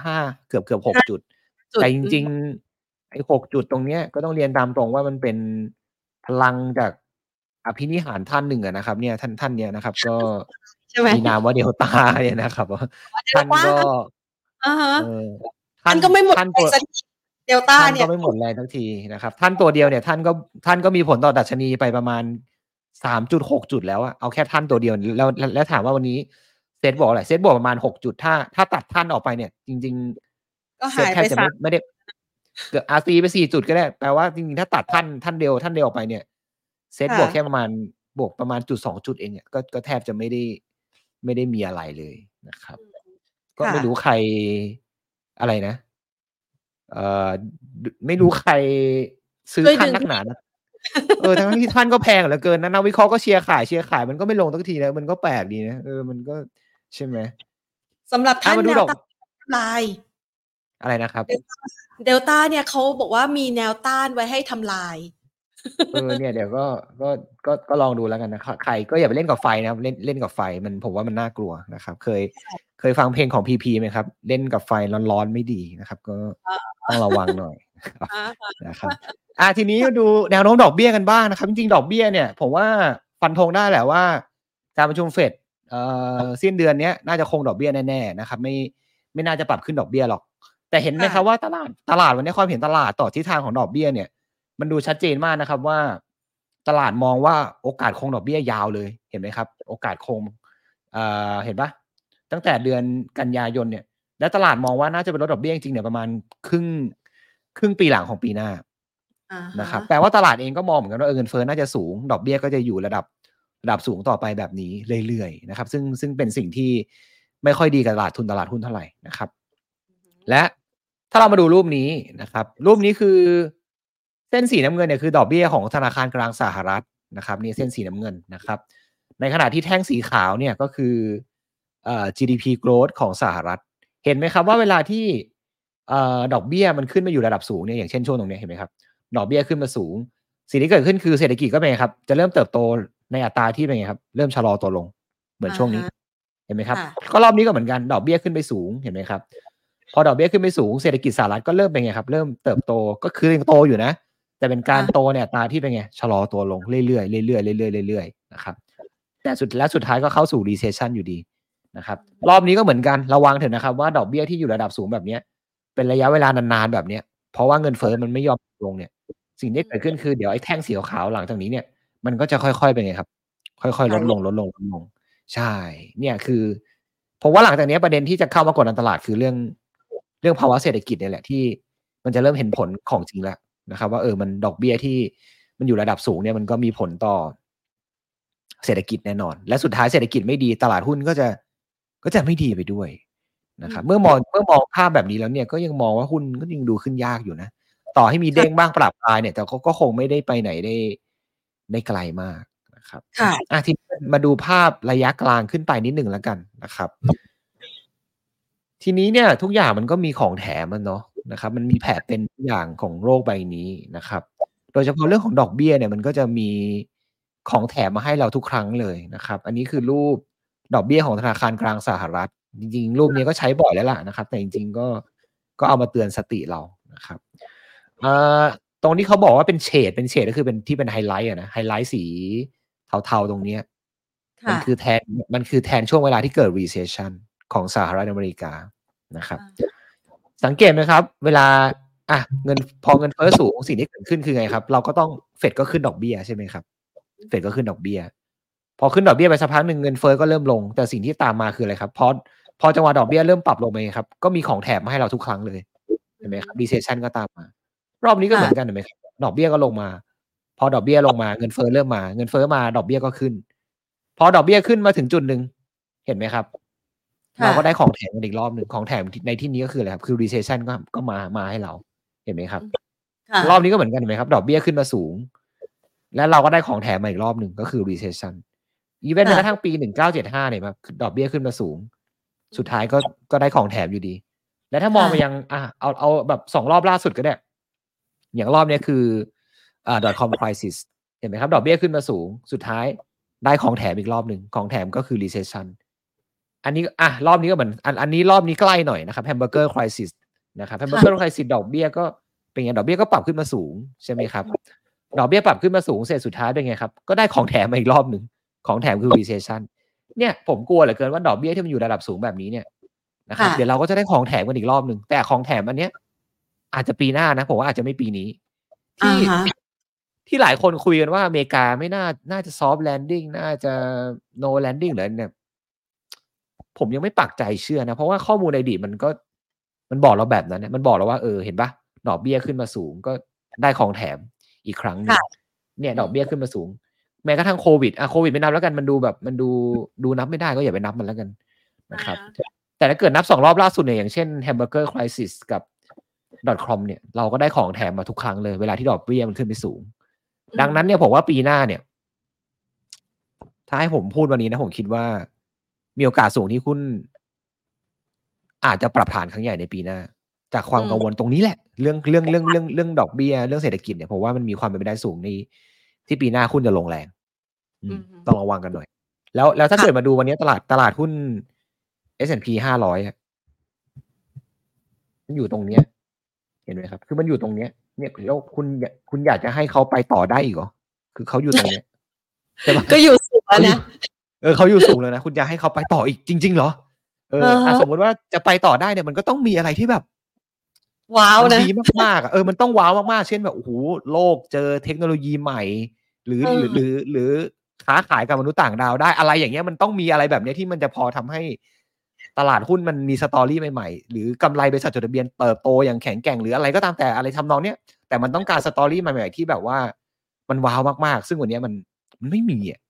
5เกือบ6จุดแต่จริงๆไอ้6จุดตรงเนี้ยก็ต้องเรียนตามตรงว่ามันเป็นพลังจากอภินิหารท่านหนึ่งนะครับเนี่ยท่านเนี่ยนะครับก็มีนามว่าเดลต้าเนี่ยนะครับท่านก็ท่านก็ไม่หมดสักทีเดลต้าเนี่ยท่านก็ไม่หมดแรงทั้งทีนะครับท่านตัวเดียวเนี่ยท่านก็มีผลต่อดัชนีไปประมาณ 3.6 จุดแล้วอะเอาแค่ท่านตัวเดียวแล้วถามว่าวันนี้เซตบวกอะไรเซตบวกประมาณ6จุดถ้าตัดท่านออกไปเนี่ยจริงๆก็หายไปไม่ได้เกือบ RC ไป4จุดก็ได้แปลว่าจริงๆถ้าตัดท่านเดียวออกไปเนี่ยเซตบวกแค่ประมาณบวกประมาณ 0.2 จุดเองเนี่ยก็แทบจะไม่ได้มีอะไรเลยนะครับก็ไม่รู้ใครอะไรนะไม่รู้ใครซื้อท่านนักหนาทั้งที่ท่านก็แพงเหลือเกินนะนักวิเคราะห์ก็เชียร์ขายมันก็ไม่ลงสักทีนะมันก็แปลกดีนะมันก็ใช่ไหมสำหรับท่านแนวต้านลายอะไรนะครับเดลต้าเนี่ยเขาบอกว่ามีแนวต้านไว้ให้ทำลายเนี่ยเดี๋ยวก็ลองดูแล้วกันนะใครก็อย่าไปเล่นกับไฟนะเล่นกับไฟมันผมว่ามันน่ากลัวนะครับเคยฟังเพลงของ PP มั้ยครับเล่นกับไฟร้อนๆไม่ดีนะครับก็ต้องระวังหน่อยนะครับทีนี้ดูแนวโน้มดอกเบี้ยกันบ้างนะครับจริงๆดอกเบี้ยเนี่ยผมว่าฟันธงได้แหละว่าการประชุมเฟด สิ้นเดือนเนี้ยน่าจะคงดอกเบี้ยแน่ๆนะครับไม่น่าจะปรับขึ้นดอกเบี้ยหรอกแต่เห็นไหมครับว่าตลาดวันนี้ความเห็นตลาดต่อทิศทางของดอกเบี้ยเนี่ยมันดูชัดเจนมากนะครับว่าตลาดมองว่าโอกาสคงดอกเบี้ยยาวเลยเห็นไหมครับโอกาสคงเห็นปะตั้งแต่เดือนกันยายนเนี่ยและตลาดมองว่าน่าจะเป็นลดดอกเบี้ยจริงเนี่ยประมาณครึ่งปีหลังของปีหน้านะครับแปลว่าตลาดเองก็มองเหมือนกันว่าเงินเฟ้อน่าจะสูงดอกเบี้ยก็จะอยู่ระดับสูงต่อไปแบบนี้เรื่อยๆนะครับซึ่งเป็นสิ่งที่ไม่ค่อยดีกับตลาดทุนตลาดหุ้นเท่าไหร่นะครับและถ้าเรามาดูรูปนี้นะครับรูปนี้คือเส้นสีน้ำเงินเนี่ยคือดอกเบี้ยของธนาคารกลางสหรัฐนะครับนี่เส้นสีน้ำเงินนะครับในขณะที่แท่งสีขาวเนี่ยก็คือGDP growth ของสหรัฐเห็นไหมครับว่าเวลาที่ดอกเบี้ยมันขึ้นมาอยู่ระดับสูงเนี่ยอย่างเช่นช่วงตรงนี้เห็นไหมครับดอกเบี้ยขึ้นมาสูงสิ่งที่เกิดขึ้นคือเศรษฐกิจก็เป็นไงครับจะเริ่มเติบโตในอัตราที่เป็นไงครับเริ่มชะลอตัวลงเหมือนช่วงนี้เห็นไหมครับก็รอบนี้ก็เหมือนกันดอกเบี้ยขึ้นไปสูงเห็นไหมครับพอดอกเบี้ยขึ้นไปสูงเศรษฐกิจสหรัฐก็เริ่มเป็นไงครับเริ่มเติบโตก็คือยังโตอยู่นะแต่เป็นการโตเนี่ยอัตราที่เป็นไงชะลอตัวลงเรื่อยๆเรื่อยๆเรื่อยๆเรื่อยๆนะครับแต่สุดท้ายก็เข้าสู่ recession อยู่ดีนะครับรอบนี้ก็เหมือนกันระวังเถอะนะครับว่าดอกเบี้ยที่อยู่ระดับสูงแบบนี้เป็นระยะเวลานานๆแบบนี้เพราะว่าเงินเฟ้อมันไม่ยอมลงเนี่ยสิ่งที่เกิดขึ้นคือเดี๋ยวไอ้แท่งสีขาวหลังจากนี้เนี่ยมันก็จะค่อยๆเป็นไงครับค่อยๆลดลงใช่เนี่ยคือผมว่าหลังจากนี้ประเด็นที่จะเข้ามากดดันตลาดคือเรื่องภาวะเศรษฐกิจเนี่ยแหละที่มันจะเริ่มเห็นผลของจริงแล้วนะครับว่ามันดอกเบี้ยที่มันอยู่ระดับสูงเนี่ยมันก็มีผลต่อเศรษฐกิจแน่นอนและสุดท้ายเศรษฐกิจไม่ดีตลาดหุ้นก็จะไม่ดีไปด้วยนะครับเมื่อมองภาพแบบนี้แล้วเนี่ยก็ยังมองว่าหุ้นก็ยังดูขึ้นยากอยู่นะต่อให้มีเด้งบ้างปรับปรายเนี่ยแต่ก็คงไม่ได้ไปไหนได้ไกลมากนะครับทีนี้มาดูภาพระยะกลางขึ้นไปนิดหนึ่งแล้วกันนะครับทีนี้เนี่ยทุกอย่างมันก็มีของแถมมันเนาะนะครับมันมีแผลเป็นทุกอย่างของโรคใบนี้นะครับโดยเฉพาะเรื่องของดอกเบี้ยเนี่ยมันก็จะมีของแถมมาให้เราทุกครั้งเลยนะครับอันนี้คือรูปดอกเบี้ยของธนาคารกลางสหรัฐจริงๆรูปนี้ก็ใช้บ่อยแล้วล่ะนะครับแต่จริงๆก็เอามาเตือนสติเรานะครับตรงที่เขาบอกว่าเป็นเฉดก็คือเป็นที่เป็นไฮไลท์นะไฮไลท์สีเทาๆตรงนี้มันคือแทนช่วงเวลาที่เกิด recession ของสหรัฐอเมริกานะครับสังเกตไหมครับเวลาเงินพอเงินเฟ้อสูงสิ่งที่เกิดขึ้นคือไงครับเราก็ต้องเฟดก็ขึ้นดอกเบี้ยใช่ไหมครับเฟดก็ขึ้นดอกเบี้ยพอขึ้นดอกเบี้ยไปสักพักนึงเงินเฟ้อก็เริ่มลงแต่สิ่งที่ตามมาคืออะไรครับพอจังหวะดอกเบี้ยเริ่มปรับลงไปครับก็มีของแถมมาให้เราทุกครั้งเลยเห็นไหมครับ recession ก็ตามมารอบนี้ก็เหมือนกันเห็นไหมครับดอกเบี้ยก็ลงมาพอดอกเบี้ยลงมาเงินเฟ้อเริ่มมาเงินเฟ้อมาดอกเบี้ยก็ขึ้นพอดอกเบี้ยขึ้นมาถึงจุดนึงเห็นไหมครับเราก็ได้ของแถมอีกรอบนึงของแถมในที่นี้ก็คืออะไรครับคือ recession ก็มาให้เราเห็นไหมครับรอบนี้ก็เหมือนกันเห็นไหมครับดอกเบี้ยขึ้นมาสูงและเราก็ได้ของแถมมาอีกรอบนึงก็คือ recession อีเวนต์กระทั่งปี1975เนี่ยครับดอกเบี้ยขึ้นมาสูงสุดท้ายก็ได้ของแถมอยู่ดีและถ้ามองไปยังเอาแบบ2รอบล่าสุดก็ได้อย่างรอบนี้คือ.com crisis เห็นไหมครับดอกเบี้ยขึ้นมาสูงสุดท้ายได้ของแถมอีกรอบนึงของแถมก็คือ recession อันนี้รอบนี้ก็เหมือนอันนี้รอบนี้ใกล้หน่อยนะครับ hamburger crisis นะครับ hamburger crisis ดอกเบี้ยก็เป็นไงดอกเบี้ยก็ปรับขึ้นมาสูงใช่ไหมครับดอกเบี้ยปรับขึ้นมาสูงเสร็จสุดท้ายเป็นไงครับก็ได้ของแถมมาอีกรอบนึงของแถมคือ recession เนี่ยผมกลัวเหลือเกินว่าดอกเบี้ยที่มันอยู่ระดับสูงแบบนี้เนี่ยนะครับเดี๋ยวเราก็จะได้ของแถมกันอีกรอบนึงแต่ของแถมอันเนี้ยอาจจะปีหน้านะผมว่าอาจจะไม่ปีนี้ที่หลายคนคุยกันว่าอเมริกาไม่น่าจะ soft landing น่าจะ no landing หรือเนี่ยผมยังไม่ปักใจเชื่อนะเพราะว่าข้อมูลในอดีตมันบอกเราแบบนั้นนะมันบอกเราว่าเห็นป่ะดอกเบี้ยขึ้นมาสูงก็ได้ของแถมอีกครั้งนึงเนี่ยดอกเบี้ยขึ้นมาสูงแม้กระทั่งโควิดโควิดไม่นับแล้วกันมันดูแบบมันดูนับไม่ได้ก็อย่าไปนับมันแล้วกันนะครับแต่ถ้าเกิดนับ2รอบล่าสุดเนี่ยอย่างเช่น Hamburger Crisis กับ .com เนี่ยเราก็ได้ของแถมมาทุกครั้งเลยเวลาที่ดอกเบี้ยมันขึ้นไปสูงดังนั้นเนี่ยผมว่าปีหน้าเนี่ยถ้าให้ผมพูดวันนี้นะผมคิดว่ามีโอกาสสูงที่หุ้นอาจจะปรับฐานครั้งใหญ่ในปีหน้าจากความกังวลตรงนี้แหละเรื่องดอกเบี้ยเรื่องเศรษฐกิจเนี่ยผมว่ามันมีความเป็นไปได้สูงในที่ปีหน้าหุ้นจะลงแรงต้องระวังกันหน่อยแล้วถ้าเกิดมาดูวันนี้ตลาดหุ้น S&P 500มันอยู่ตรงเนี้ยเห็นไหมครับคือมันอยู่ตรงเนี้ยเนี่ยแล้วคุณอยากจะให้เขาไปต่อได้อีกเหรอคือเขาอยู่ตรงเนี้ยใช่ป่ะก็อยู่สูงนะ เขาอยู่สูงเลยนะคุณอยากให้เขาไปต่ออีกจริงๆเหรอสมมติว่าจะไปต่อได้เนี่ยมันก็ต้องมีอะไรที่แบบว้าวนะดีมากๆมันต้องว้าวมากๆเช่นแบบโอ้โหโลกเจอเทคโนโลยีใหม่หรือค้าขายกับมนุษย์ต่างดาวได้อะไรอย่างเงี้ยมันต้องมีอะไรแบบนี้ที่มันจะพอทำให้ตลาดหุ้นมันมีสตอรี่ใหม่ๆหรือกำไรบริษัทจดทะเบียนเติบโตอย่างแข็งแกร่งหรืออะไรก็ตามแต่อะไรทำนองเนี้ยแต่มันต้องการสตอรี่ใหม่ๆที่แบบว่ามันว้าวมากๆซึ่งวันนี้มันไม่มีอ่ะ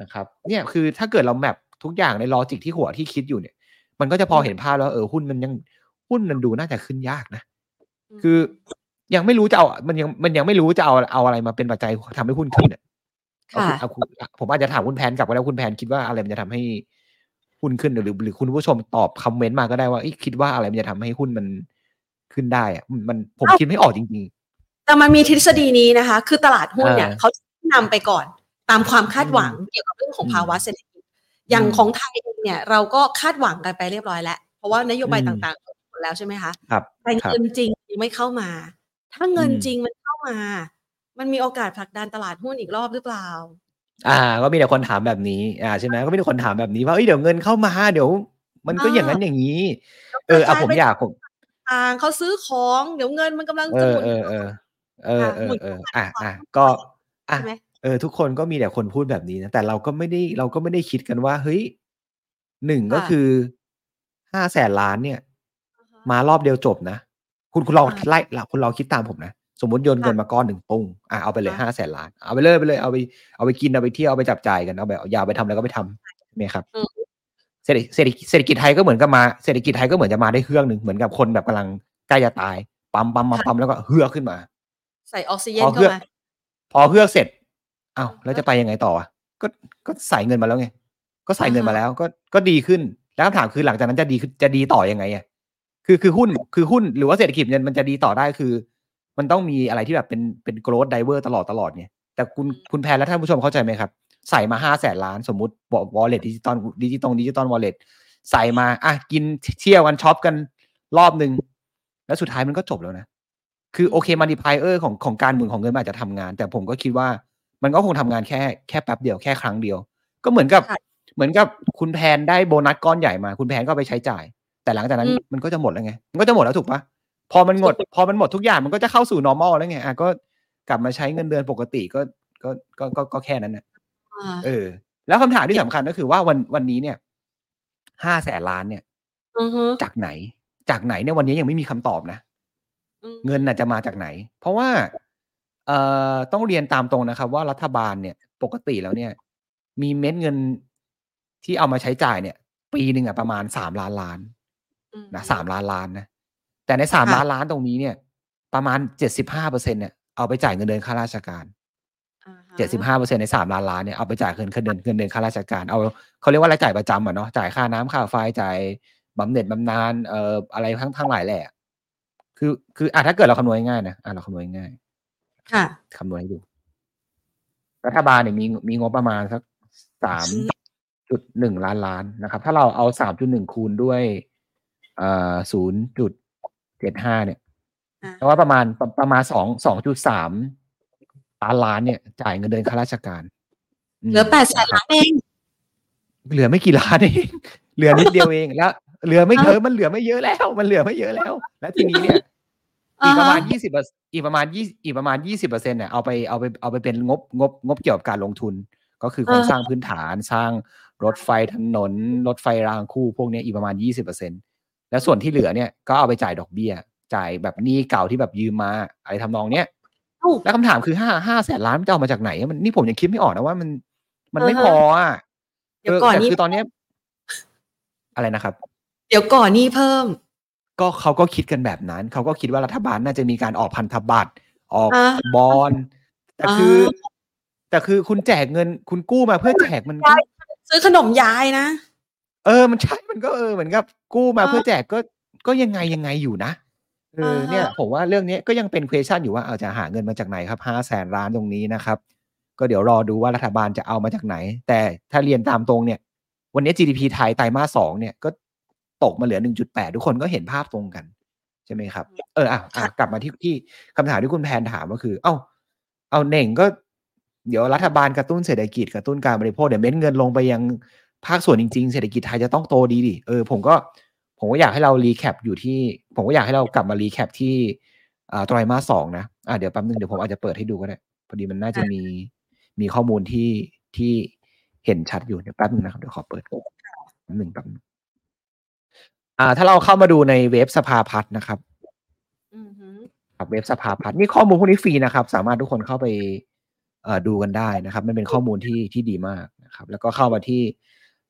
นะครับเนี่ยคือถ้าเกิดเราแมปทุกอย่างในลอจิกที่หัวที่คิดอยู่เนี่ยมันก็จะพอเห็นภาพแล้วหุ้นมันดูน่าจะขึ้นยากนะคือยังไม่รู้จะเอามันยังไม่รู้จะเอาอะไรมาเป็นปัจจัยทำให้หุ้นขึ้นเนี่ยผมอาจจะถามคุณแพนกลับว่าแล้วคุณแพนคิดว่าอะไรมันจะทำให้หุ้นขึ้นหรือคุณผู้ชมตอบคอมเมนต์มาก็ได้ว่าคิดว่าอะไรมันจะทำให้หุ้นมันขึ้นได้อะมันผมคิดไม่ออกจริงๆแต่มันมีทฤษฎีนี้นะคะคือตลาดหุ้นเนี่ยเขานำไปก่อนตามความคาดหวังเกี่ยวกับเรื่องของภาวะเศรษฐกิจอย่างของไทยเองเนี่ยเราก็คาดหวังกันไปเรียบร้อยแล้วเพราะว่านโยบายต่างๆหมดแล้วใช่ไหมคะแต่เงินจริงยังไม่เข้ามาถ้าเงินจริงมันเข้ามามันมีโอกาสผลักดันตลาดหุ้นอีกรอบหรือเปล่าก็มีแต่คนถามแบบนี้ใช่ไหมก็มีแต่คนถามแบบนี้ว่าเดี๋ยวเงินเข้ามาเดี๋ยวมันก็อย่างนั้นอย่างนี้ผมอยากเขาซื้อของเดี๋ยวเงินมันกำลังจะหมุนก็ทุกคนก็มีแต่คนพูดแบบนี้นะแต่เราก็ไม่ได้คิดกันว่าเฮ้ย1ก็คือ500,000 ล้านเนี่ยมารอบเดียวจบนะคุณลองไล่คุณลองคิดตามผมนะสมมติโยนเงินมาก้อนหนึ่งปุ้งเอาไปเลย500,000 ล้านเอาไปเลยเอาไปกินเอาไปเที่ยวเอาไปจับจ่ายกันเอาไปอย่าไปทำอะไรก็ไปทำเนี่ยครับเศรษฐกิจไทยก็เหมือนกับมาเศรษฐกิจไทยก็เหมือนจะมาได้เครื่องนึงเหมือนกับคนแบบกำลังใกล้จะตายปั๊มแล้วก็เฮือกขึ้นมาใส่ออกซิเจนเข้ามาพอเฮือกเสร็จแล้วจะไปยังไงต่อก็ใส่เงินมาแล้วไงก็ใส่เงินมาแล้วก็ดีขึ้นแล้วคำถามคือหลังจากนั้นจะดีต่อยังไงอ่ะคือหุ้นหรือว่าเศรษฐกิจมันจะดีต่อได้คือมันต้องมีอะไรที่แบบเป็นโกรทไดเวอร์ตลอดเนี่ยแต่คุณแพนและท่านผู้ชมเข้าใจไหมครับใส่มา500,000 ล้านสมมุติวอลเล็ตดิจิตอลวอลเล็ตใส่มากินเที่ยวกันช็อปกันรอบนึงแล้วสุดท้ายมันก็จบแล้วนะคือโอเคมัลติพลายเออร์ของการหมุนของเงินมันอาจจะทำงานแต่ผมก็คิดว่ามันก็คงทำงานแค่แป๊บเดียวแค่ครั้งเดียวก็เหมือนกับคุณแพนได้โบนัสก้อนใหญ่มาคุณแพนก็ไปใช้จ่ายแต่หลังจากนั้นมันก็จะหมดแล้วไงมันก็จะหมดแล้วถูกปะพอมันหมดทุกอย่างมันก็จะเข้าสู่ normal แล้วไงก็กลับมาใช้เงินเดือนปกติก็แค่นั้นนะแล้วคำถามที่สำคัญก็คือว่าวันนี้เนี่ย500,000 ล้านเนี่ยจากไหนเนี่ยวันนี้ยังไม่มีคำตอบนะเงินน่ะจะมาจากไหนเพราะว่าต้องเรียนตามตรงนะครับว่ารัฐบาลเนี่ยปกติแล้วเนี่ยมีเม็ดเงินที่เอามาใช้จ่ายเนี่ยปีนึงประมาณ3 ล้านล้านนะ3 ล้านล้านนะแต่ใน3 ล้านล้านตรงนี้เนี่ยประมาณ 75% เนี่ยเอาไปจ่ายเงินเดือนข้าราชการ 75% ใน3 ล้านล้านเนี่ยเอาไปจ่ายเงินเดือนข้าราชการเอาเขาเรียกว่ารายจ่ายประจำเนาะจ่ายค่าน้ำค่าไฟจ่ายบำเหน็จบำนาญอะไรทั้งหลายแหละคือถ้าเกิดเราคำนวณง่ายนะเราคำนวณง่ายคำนวณให้ดูรัฐบาลเนี่ยมีงบประมาณสัก 3.1 ล้านล้านนะครับถ้าเราเอา 3.1 คูณด้วย0.75 เนี่ยแปลว่าประมาณ 2.3 ล้านล้านเนี่ยจ่ายเงินเดือนข้าราชการเหลือ 800,000 ล้านเองเหลือไม่กี่ล้านเองเหลือนิดเดียวเองแล้วเหลือไม่เยอะมันเหลือไม่เยอะแล้วแล้วทีนี้เนี่ยอีกประมาณ 20% เนี่ยเอาไปเป็นงบเกี่ยวกับการลงทุนก็คือโครงสร้างพื้นฐานสร้างรถไฟถนนรถไฟรางคู่พวกนี้อีกประมาณ 20% แล้วส่วนที่เหลือเนี่ยก็เอาไปจ่ายดอกเบี้ยจ่ายแบบหนี้เก่าที่แบบยืมมาอะไรทำนองเนี้ยแล้วคำถามคือ500,000 ล้านจะเอามาจากไหนมันนี่ผมยังคิดไม่ออกนะว่ามันไม่พออ่ะแต่คือตอนนี้อะไรนะครับเดี๋ยวก่อนหนี้เพิ่มก็เขาก็คิดกันแบบนั้นเขาก็คิดว่ารัฐบาลน่าจะมีการออกพันธบัตรออกบอนด์แต่คือคุณแจกเงินคุณกู้มาเพื่อแจกมันซื้อขนมยายนะมันใช่มันก็เหมือนกับกู้มาเพื่อแจกก็ยังไงอยู่นะเนี่ยผมว่าเรื่องนี้ก็ยังเป็น question อยู่ว่าเอาจะหาเงินมาจากไหนครับ 500,000 ล้านตรงนี้นะครับก็เดี๋ยวรอดูว่ารัฐบาลจะเอามาจากไหนแต่ถ้าเรียนตามตรงเนี่ยวันนี้ GDP ไทยไตรมาส 2เนี่ยก็ตกมาเหลือ 1.8 ทุกคนก็เห็นภาพตรงกันใช่ไหมครับกลับมาที่คำถามที่คุณแพนถามก็คือเอาเน่งก็ เดี๋ยวรัฐบาลกระตุ้นเศรษฐกิจกระตุ้นการบริโภคเดี๋ยวเม็ดเงินลงไปยังภาคส่วนจริงๆเศรษฐกิจไทยจะต้องโตดีดิผมก็อยากให้เรารีแคปอยู่ที่ผมก็อยากให้เรากลับมารีแคปที่ไตรมาส2นะเดี๋ยวแป๊บนึงเดี๋ยวผมอาจจะเปิดให้ดูก็ได้พอดีมันน่าจะมีข้อมูลที่เห็นชัดอยู่เดี๋ยวแป๊บนึงนะครับเดี๋ยวขอเปิดแป๊บนึงถ้าเราเข้ามาดูในเว็บสภาพัฒน์นะครับกับเว็บสภาพัฒน์นี่ข้อมูลพวกนี้ฟรีนะครับสามารถทุกคนเข้าไปดูกันได้นะครับมันเป็นข้อมูลที่ดีมากนะครับแล้วก็เข้ามาที่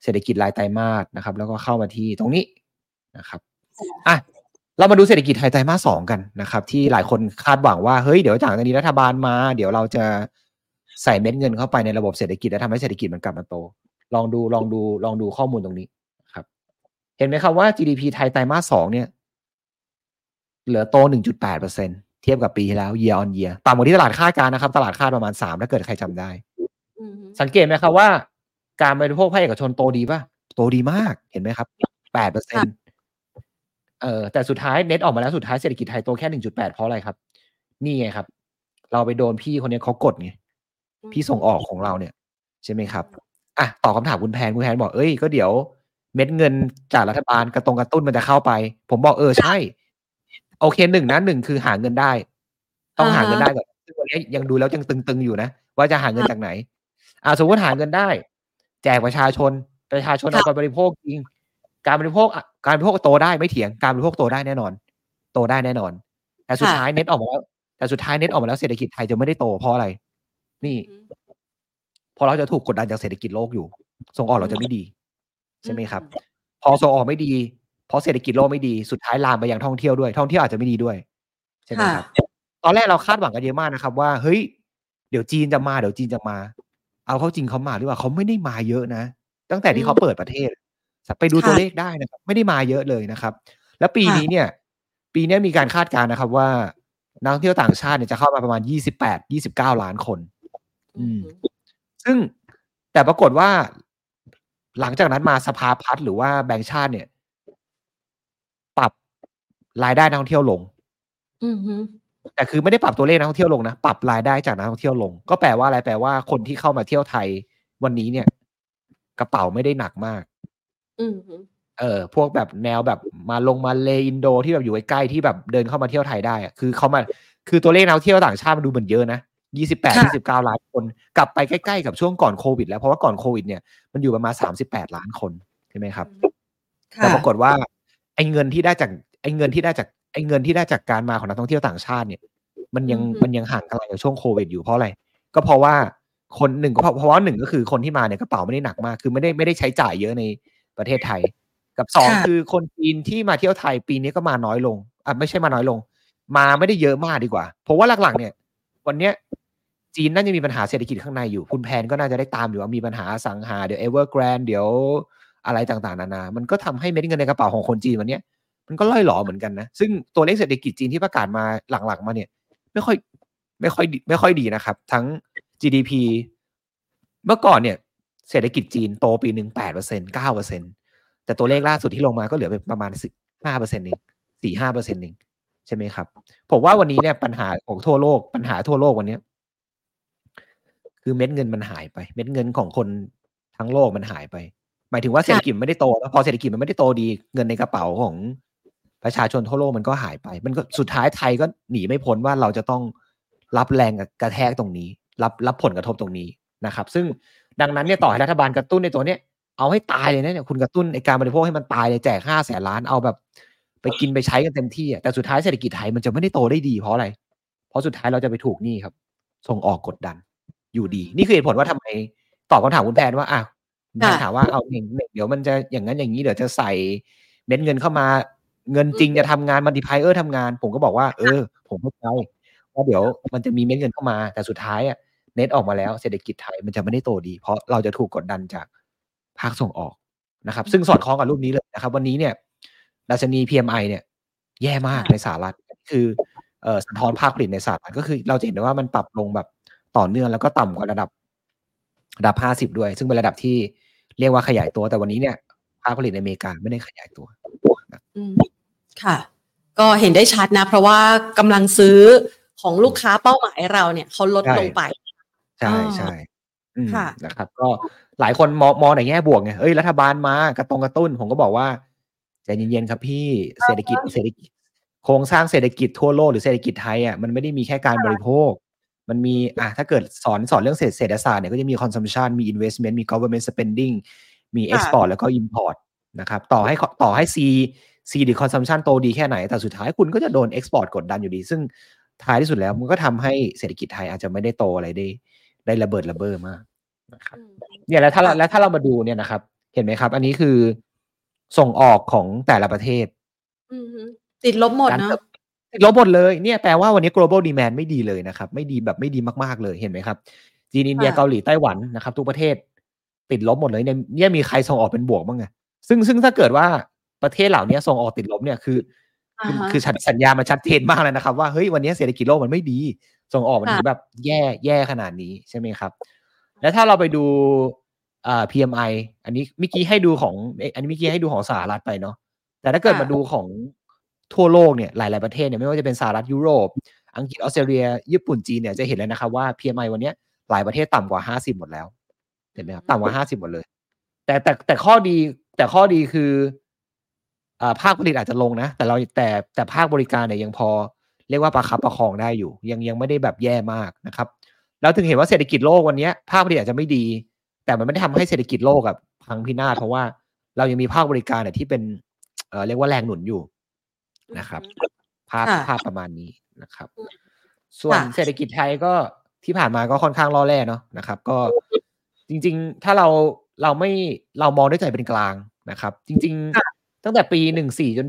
เศรษฐกิจรายไตรมาสนะครับแล้วก็เข้ามาที่ตรงนี้นะครับเรามาดูเศรษฐกิจไทยไตรมาส2กันนะครับที่หลายคนคาดหวังว่าเฮ้ยเดี๋ยวจากนี้รัฐบาลมาเดี๋ยวเราจะใส่เม็ดเงินเข้าไปในระบบเศรษฐกิจแล้วทำให้เศรษฐกิจมันกลับมาโตลองดูข้อมูลตรงนี้ครับเห็นไหมครับว่า GDP ไทยไตรมาส2เนี่ยเหลือโต 1.8% เทียบกับปีที่แล้ว year on year ต่ำกว่าที่ตลาดคาดการณ์นะครับตลาดคาดประมาณ3ถ้าเกิดใครจำได้สังเกตไหมครับว่าการบริโภคภาคเอกชนโตดีป่ะโตดีมากเห็นไหมครับ 8% แต่สุดท้ายเน็ตออกมาแล้วสุดท้ายเศรษฐกิจไทยโตแค่ 1.8 เพราะอะไรครับนี่ไงครับเราไปโดนพี่คนนี้เขากดไงพี่ส่งออกของเราเนี่ยใช่ไหมครับตอบคำถามคุณแพนบอกเอ้ยก็เดี๋ยวเม็ดเงินจากรัฐบาลกระตุ้นมันจะเข้าไปผมบอกใช่โอเค1นะ1คือหาเงินได้ต้องหาเงินได้ก่อนซึ่งวันนี้ยังดูแล้วยังตึงๆอยู่นะว่าจะหาเงินจากไหนสมมติหาเงินได้แจกประชาชนเอาไปบริโภคจริงการบริโภคโตได้ไม่เถียงการบริโภคโตได้แน่นอนแต่สุดท้ายเน็ตออกมาแล้วเศรษฐกิจไทยจะไม่ได้โตเพราะอะไรนี่พอเราจะถูกกดดันจากเศรษฐกิจโลกอยู่ส่งออกเราจะไม่ดีใช่ไหมครับพอส่งออกไม่ดีเพราะเศรษฐกิจโลกไม่ดีสุดท้ายลามไปยังท่องเที่ยวด้วยท่องเที่ยวอาจจะไม่ดีด้วยใช่ไหมครับตอนแรกเราคาดหวังกันเยอะมากนะครับว่าเฮ้ยเดี๋ยวจีนจะมาเอาเข้าจริงเขามาหรือว่าเขาไม่ได้มาเยอะนะตั้งแต่ที่เขาเปิดประเทศไปดูตัวเลขได้นะครับไม่ได้มาเยอะเลยนะครับแล้วปีนี้มีการคาดการณ์นะครับว่านักท่องเที่ยวต่างชาติเนี่ยจะเข้ามาประมาณ28-29 ล้านคนซึ่งแต่ปรากฏว่าหลังจากนั้นมาสภาพัฒน์หรือว่าแบงก์ชาติเนี่ยปรับรายได้นักท่องเที่ยวลงแต่คือไม่ได้ปรับตัวเลขนักท่องเที่ยวลงนะปรับรายได้จากนักท่องเที่ยวลงก็แปลว่าอะไรแปลว่าคนที่เข้ามาเที่ยวไทยวันนี้เนี่ยกระเป๋าไม่ได้หนักมากพวกแบบแนวแบบมาลงมาเลอินโดที่แบบอยู่ใกล้ๆที่แบบเดินเข้ามาเที่ยวไทยได้คือเขามาคือตัวเลขนักท่องเที่ยวต่างชาติมันดูเหมือนเยอะนะ28-29 ล้านคนกลับไปใกล้ๆกับช่วงก่อนโควิดแล้วเพราะว่าก่อนโควิดเนี่ยมันอยู่ประมาณ38ล้านคนใช่ไหมครับแต่ปรากฏว่าไอ้เงินที่ได้จากการมาของนักท่องเที่ยวต่างชาติเนี่ยมันยังห่างไกลจากช่วงโควิดอยู่เพราะอะไรก็เพราะว่าคนหนึ่งก็เพราะว่าหนึ่งก็คือคนที่มาเนี่ยกระเป๋าไม่ได้หนักมากคือไม่ได้ใช้จ่ายเยอะในประเทศไทยกับสองคือคนจีนที่มาเที่ยวไทยปีนี้ก็มาน้อยลงไม่ใช่มาน้อยลงมาไม่ได้เยอะมากดีกว่าเพราะว่าหลักๆเนี่ยวันเนี้ยจีนน่าจะมีปัญหาเศรษฐกิจข้างในอยู่คุณแพนก็น่าจะได้ตามอยู่ว่ามีปัญหาสังหาเดี๋ยวเอเวอร์แกรนด์เดี๋ยวอะไรต่างๆนานามันก็ทำให้เม็ดเงินในกระเป๋าของคนจีนวันเนี้ยมันก็ล่อยหลอเหมือนกันนะซึ่งตัวเลขเศรษฐกิจจีนที่ประกาศมาหลังๆมาเนี่ยไม่ค่อยดีนะครับทั้ง GDP เมื่อก่อนเนี่ยเศรษฐกิจจีนโตปีนึง 8% 9% แต่ตัวเลขล่าสุดที่ลงมาก็เหลือไปประมาณ 5% นึง 4-5% นึงใช่ไหมครับผมว่าวันนี้เนี่ยปัญหาทั่วโลกวันนี้คือเม็ดเงินมันหายไปเม็ดเงินของคนทั้งโลกมันหายไปหมายถึงว่าเศรษฐกิจมันไม่ได้โตแล้วพอเศรษฐกิจมันไม่ได้โตดีเงินในกระเป๋าของประชาชนทั่วโลกมันก็หายไปมันก็สุดท้ายไทยก็หนีไม่พ้นว่าเราจะต้องรับแรงกระแทกตรงนี้รับผลกระทบตรงนี้นะครับซึ่งดังนั้นเนี่ยต่อให้รัฐบาลกระตุ้นในตัวเนี้ยเอาให้ตายเลยนะเนี่ยคุณกระตุ้นไอ้การบริโภคให้มันตายเลยแจก500,000 ล้านเอาแบบไปกินไปใช้กันเต็มที่แต่สุดท้ายเศรษฐกิจไทยมันจะไม่ได้โตได้ดีเพราะอะไรเพราะสุดท้ายเราจะไปถูกนี่ครับส่งออกกดดันอยู่ดีนี่คือเหตุผลว่าทำไมตอบคำถามคุณแพนว่าถามว่าเอาเดี๋ยวมันจะอย่างนั้นอย่างนี้เดี๋ยวจะใส่เม็ดเงินเข้ามาเงินจริงจะทำงานมัลติไพลเออร์ทำงานผมก็บอกว่าผมเข้าใจว่าเดี๋ยวมันจะมีเม็ดเงินเข้ามาแต่สุดท้ายอ่ะเน็ตออกมาแล้วเศรษฐกิจไทยมันจะไม่ได้โตดีเพราะเราจะถูกกดดันจากภาคส่งออกนะครับซึ่งสอดคล้องกับรูปนี้เลยนะครับวันนี้เนี่ยดัชนี PMI เนี่ยแย่มากในสหรัฐคือสะท้อนภาคผลิตในสหรัฐก็คือเราจะเห็นได้ว่ามันปรับลงแบบต่อเนื่องแล้วก็ต่ำกว่าระดับ 50ด้วยซึ่งเป็นระดับที่เรียกว่าขยายตัวแต่วันนี้เนี่ยภาคผลิตในอเมริกาไม่ได้ขยายตัวค่ะก็เห็นได้ชัดนะเพราะว่ากำลังซื้อของลูกค้าเป้าหมายเราเนี่ยเขาลดลงไป ใช่ๆนะครับก็หลายคนมองในแง่บวกไงเอ้ยรัฐบาลมากระตุ้นผมก็บอกว่าใจเย็นๆครับพี่เศรษฐกิจโครงสร้างเศรษฐกิจทั่วโลกหรือเศรษฐกิจไทยอ่ะมันไม่ได้มีแค่การบริโภคมันมีถ้าเกิดสอนเรื่องเศรษฐศาสตร์เนี่ยก็จะมี consumption มี investment มี government spending มี export แล้วก็ import นะครับต่อให้ C หรือ consumption โตดีแค่ไหนแต่สุดท้ายคุณก็จะโดน export กดดันอยู่ดีซึ่งท้ายที่สุดแล้วมันก็ทำให้เศรษฐกิจไทยอาจจะไม่ได้โตอะไรได้ระเบิดระเบ้อมากนะครับเนี่ยแล้วถ้าเรามาดูเนี่ยนะครับเห็นไหมครับอันนี้คือส่งออกของแต่ละประเทศติดลบหมดเนาะติดลบหมดเลยเนี่ยแปลว่าวันนี้ global demand ไม่ดีเลยนะครับไม่ดีแบบไม่ดีมากๆเลยเห็นไหมครับจีนอินเดียเกาหลีไต้หวันนะครับทุกประเทศติดลบหมดเลยเนี่ยมีใครส่งออกเป็นบวกบ้างไงซึ่งถ้าเกิดว่าประเทศเหล่านี้ส่งออกติดลบเนี่ยคือสัญญามันชัดเจนมากเลยนะครับว่าเฮ้ยวันนี้เศรษฐกิจโลกมันไม่ดีส่งออกมันถึงแบบแย่ขนาดนี้ใช่ไหมครับแล้วถ้าเราไปดูPMI อันนี้เมื่อกี้ให้ดูของสหรัฐไปเนาะแต่ถ้าเกิดมาดูของทั่วโลกเนี่ยหลายๆประเทศเนี่ยไม่ว่าจะเป็นสหรัฐยุโรปอังกฤษออสเตรเลียญี่ปุ่นจีนเนี่ยจะเห็นเลยนะครับว่า PMI วันนี้หลายประเทศต่ำกว่า50หมดแล้วเห็นไหมครับต่ำกว่า50หมดเลยแต่ข้อดีคือภาคผลิตอาจจะลงนะแต่ภาคบริการเนี่ยยังพอเรียกว่าประคับประคองได้อยู่ยังไม่ได้แบบแย่มากนะครับแล้วถึงเห็นว่าเศรษฐกิจโลกวันนี้ภาคผลิตอาจจะไม่ดีแต่มันไม่ได้ทำให้เศรษฐกิจโลกแบบพังพินาศเพราะว่าเรายังมีภาคบริการเนี่ยที่เป็นเรียกว่าแรงหนุนอยู่นะครับภาพประมาณนี้นะครับส่วนเศรษฐกิจไทยก็ที่ผ่านมาก็ค่อนข้างล่อแล่เนาะนะครับก็จริงๆถ้าเรามองด้วยใจเป็นกลางนะครับจริงๆตั้งแต่ปี14จน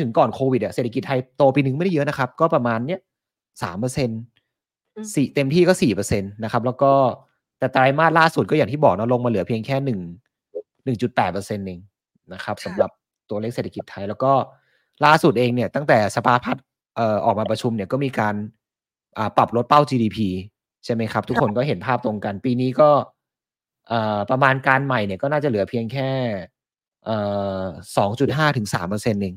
ถึงก่อนโควิดอ่ะเศรษฐกิจไทยโตปีนึงไม่ได้เยอะนะครับก็ประมาณเนี้ย 3% 4เต็มที่ก็ 4% นะครับแล้วก็แต่ไตรมาสล่าสุดก็อย่างที่บอกเนาะลงมาเหลือเพียงแค่ 1.8% เองนะครับสำหรับตัวเลขเศรษฐกิจไทยแล้วก็ล่าสุดเองเนี่ยตั้งแต่สภาพัฒน์ออกมาประชุมเนี่ยก็มีการปรับลดเป้า GDP ใช่ไหมครับทุกคนก็เห็นภาพตรงกันปีนี้ก็ประมาณการใหม่เนี่ยก็น่าจะเหลือเพียงแค่ 2.5 ถึง 3% เอง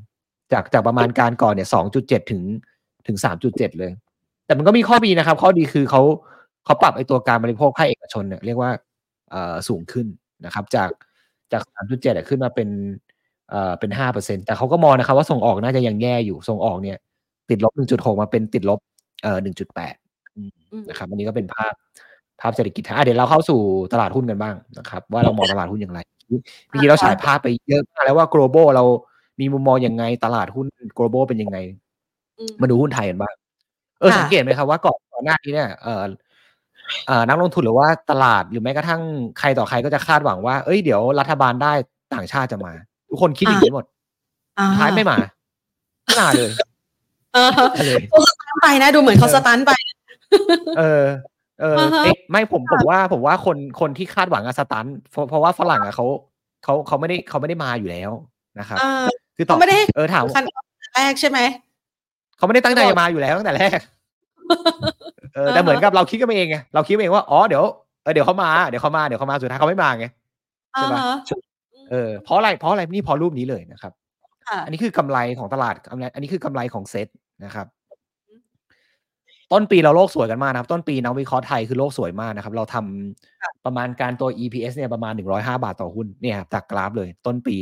จากประมาณการก่อนเนี่ย 2.7 ถึง 3.7 เลยแต่มันก็มีข้อดีนะครับข้อดีคือเขาปรับไอ้ตัวการบริโภคภาคเอกชนเนี่ยเรียกว่าสูงขึ้นนะครับจาก 3.7 เนี่ยขึ้นมาเป็น 5% แต่เขาก็มองนะครับว่าส่งออกน่าจะยังแย่อยู่ส่งออกเนี่ยติดลบ 1.6 มาเป็นติดลบ1.8 นะครับอันนี้ก็เป็นภาพเศรษฐกิจเดี๋ยวเราเข้าสู่ตลาดหุ้นกันบ้างนะครับว่าเรามองตลาดหุ้นอย่างไรเมื่อกี้เราฉายภาพไปเยอะมากแล้วว่า global เรามีมุมมองยังไงตลาดหุ้น global เป็นยังไงมาดูหุ้นไทยกันบ้างสังเกตไหมครับว่าก่อนหน้านี้เนี่ยนักลงทุนหรือว่าตลาดหรือแม้กระทั่งใครต่อใครก็จะคาดหวังว่าเอ้ยเดี๋ยวรัฐบาลได้ต่างชาติจะมาทุกคนคิดอย่างนี้หมดท้ายไม่มาเลยเขาสตาร์ทไปนะดูเหมือนเขาสตาร์ทไปไม่ผมว่าคนที่คาดหวังอะสตาร์ทเพราะว่าฝรั่งอะเขาไม่ได้มาอยู่แล้วนะครับคือตอบไม่ได้ถามขั้นแรกใช่ไหมเขาไม่ได้ตั้งใจจะมาอยู่แล้วตั้งแต่แรกแต่เหมือนกับเราคิดกันเองไงเราคิดเองว่าอ๋อเดี๋ยวเขามาสุดท้ายเขาไม่มาไงใช่ไหมเพราะอะไรนี่พอรูปนี้เลยนะครับอันนี้คือกำไรของตลาดอันนี้คือกำไรของเซ็ตนะครับต้นปีเราโลกสวยกันมากนะครับต้นปีนักวิเคราะห์ไทยคือโลกสวยมากนะครับเราทำประมาณการตัว EPS เนี่ยประมาณ105บาทต่อหุ้นเนี่ยครับจากกราฟเลยต้นปี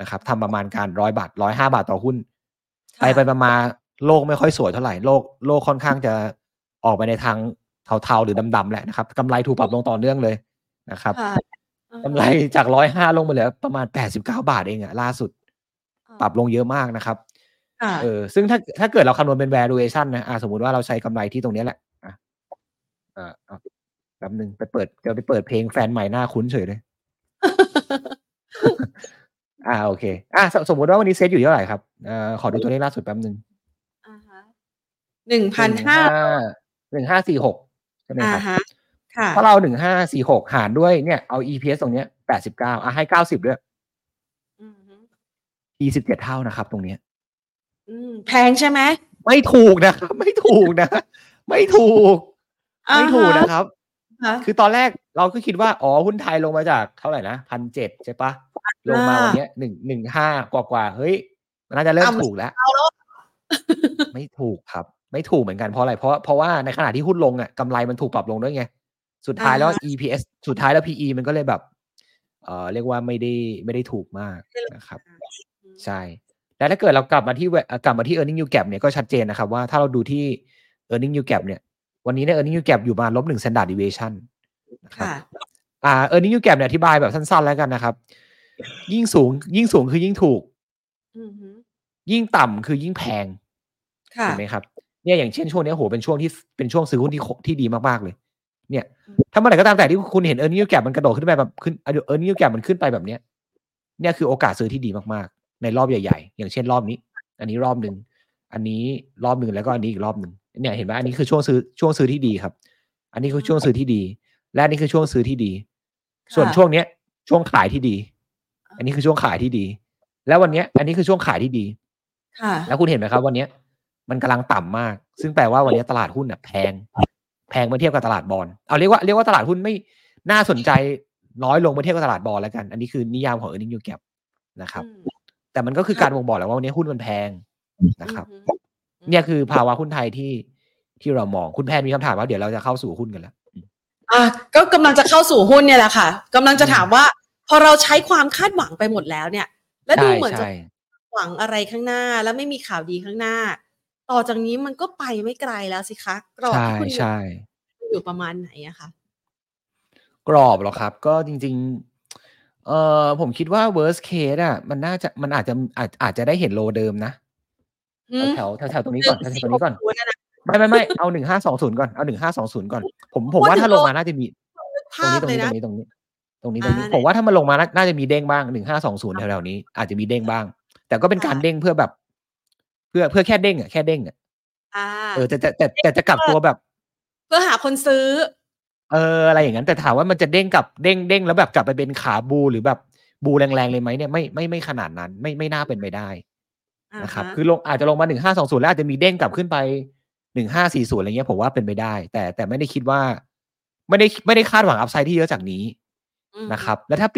นะครับทำประมาณการ100บาท105บาทต่อหุ้นไปประมาณโลกไม่ค่อยสวยเท่าไหร่โลกค่อนข้างจะออกไปในทางเทาๆหรือดำๆแหละนะครับกำไรถูกปรับลงต่อเนื่องเลยนะครับกำไรจาก105ลงมาเหลือประมาณ89บาทเองอะล่าสุดปรับลงเยอะมากนะครับซึ่งถ้าเกิดเราคำนวณเป็น valuation นะสมมุติว่าเราใช้กำไรที่ตรงนี้แหละแป๊บนึงไปเปิดเพลงแฟนใหม่หน้าคุ้นเฉยเลย โอเคสมมุติว่าวันนี้เซ็ตอยู่เท่าไหร่ครับขอดูตัวเลขล่าสุดแป๊บนึง1546ใช่ไหมครับถ้าเรา1546หารด้วยเนี่ยเอา EPS ตรงเนี้ย89ให้90ด้วย17เท่านะครับตรงเนี้ยแพงใช่ไหมไม่ถูกนะครับคือตอนแรกเราก็คิดว่าอ๋อหุ้นไทยลงมาจากเท่าไหร่นะ 1,700 ใช่ปะลงมาวันเนี้ย115กว่าเฮ้ยมันน่าจะเริ่มถูกแล้วไม่ถูกครับไม่ถูกเหมือนกันเพราะอะไรเพราะว่าในขณะที่หุ้นลงอ่ะกำไรมันถูกปรับลงด้วยไง สุดท้ายแล้ว EPS สุดท้ายแล้ว PE มันก็เลยแบบเรียกว่าไม่ได้ถูกมากนะครับใช่และถ้าเกิดเรากลับมาที่ earning yield gap เนี่ยก็ชัดเจนนะครับว่าถ้าเราดูที่ earning yield gap เนี่ยวันนี้เนี่ย earning yield gap อยู่ประมาณ -1 standard deviation นะครับearning yield gap เนี่ยอธิบายแบบสั้นๆแล้วกันนะครับยิ่งสูงคือยิ่งถูกยิ่งต่ำคือยิ่งแพงถูกไหมครับเนี่ยอย่างเช่นช่วงนี้โหเป็นช่วงที่เป็นช่วงซื้อหุ้นที่ดีมากๆเลยเนี่ยถ้าเมื่อไหร่ก็ตามแต่ที่คุณเห็น earning yield gap มันกระโดดขึ้นไปแบบขึ้น earning yield gap มันขึ้นไปแบบเนี้ยเนี่ยคือโอกาสซื้อที่ดีมากๆในรอบใหญ่ๆอย่างเช่นรอบนี้อันนี้รอบนึงอันนี้รอบนึงแล้วก็อันนี้อีกรอบนึงเนี่ยเห็นไหมอันนี้คือช่วงซื้อที่ดีครับอันนี้คือช่วงซื้อที่ดีและนี่คือช่วงซื้อที่ดีส่วนช่วงเนี้ยช่วงขายที่ดีอันนี้คือช่วงขายที่ดีแล้ววันนี้อันนี้คือช่วงขายที่ดีแล้วคุณเห็นไหมครับวันนี้มันกำลังต่ำมากซึ่งแปลว่าวันนี้ตลาดหุ้นเนี่ยแพงเมื่อเทียบกับตลาดบอนด์เอาเรียกว่าตลาดหุ้นไม่น่าสนใจน้อยลงเมื่อเทียบกับตลาดบอนด์แล้วกันอันนี้คือนิยามของ earning yield gap นะครับแต่มันก็คือการบ่งบอกแล้วว่าวันนี้หุ้นมันแพงนะครับเนี่ยคือภาวะหุ้นไทยที่เรามองคุณแพนมีคำถามว่าเดี๋ยวเราจะเข้าสู่หุ้นกันแล้วก็กำลังจะเข้าสู่หุ้นเนี่ยแหละค่ะกำลังจะถามว่าพอเราใช้ความคาดหวังไปหมดแล้วเนี่ยแล้วดูเหมือนจะหวังอะไรข้างหน้าแล้วไม่มีข่าวดีข้างหน้าต่อจากนี้มันก็ไปไม่ไกลแล้วสิคะกรอบที่คุณอยู่ประมาณไหนอะคะกรอบหรอครับก็จริงๆผมคิดว่า worst case อะมันน่าจะมันอาจจะได้เห็นโลเดิมนะแถวตรงนี้ก่อนแถวตรงนี้ก่อนไม่เอา1520ก่อนเอา1520ก่อนผมว่าถ้าลงมาน่าจะมีตรงนี้ผมว่าถ้ามันลงมาน่าจะมีเด้งบ้าง1520แถวๆนี้อาจจะมีเด้งบ้างแต่ก็เป็นการเด้งเพื่อแบบเพื่อแค่เด้งอ่ะแค่เด้งอ่ะแต่จะกลับตัวแบบเพื่อหาคนซื้ออะไรอย่างนั้นแต่ถามว่ามันจะเด้งกลับเด้งแล้วแบบกลับไปเป็นขาบูหรือแบบบูแรงๆเลยไหมเนี่ยไม่ขนาดนั้นไม่น่าเป็นไปได้นะครับคือลงอาจจะลงมา1520แล้วอาจจะมีเด้งกลับขึ้นไป1540อะไรเงี้ยผมว่าเป็นไปได้แต่ไม่ได้คิดว่าไม่ได้คาดหวังอัพไซด์ที่เยอะจากนี้นะครับแล้วถ้า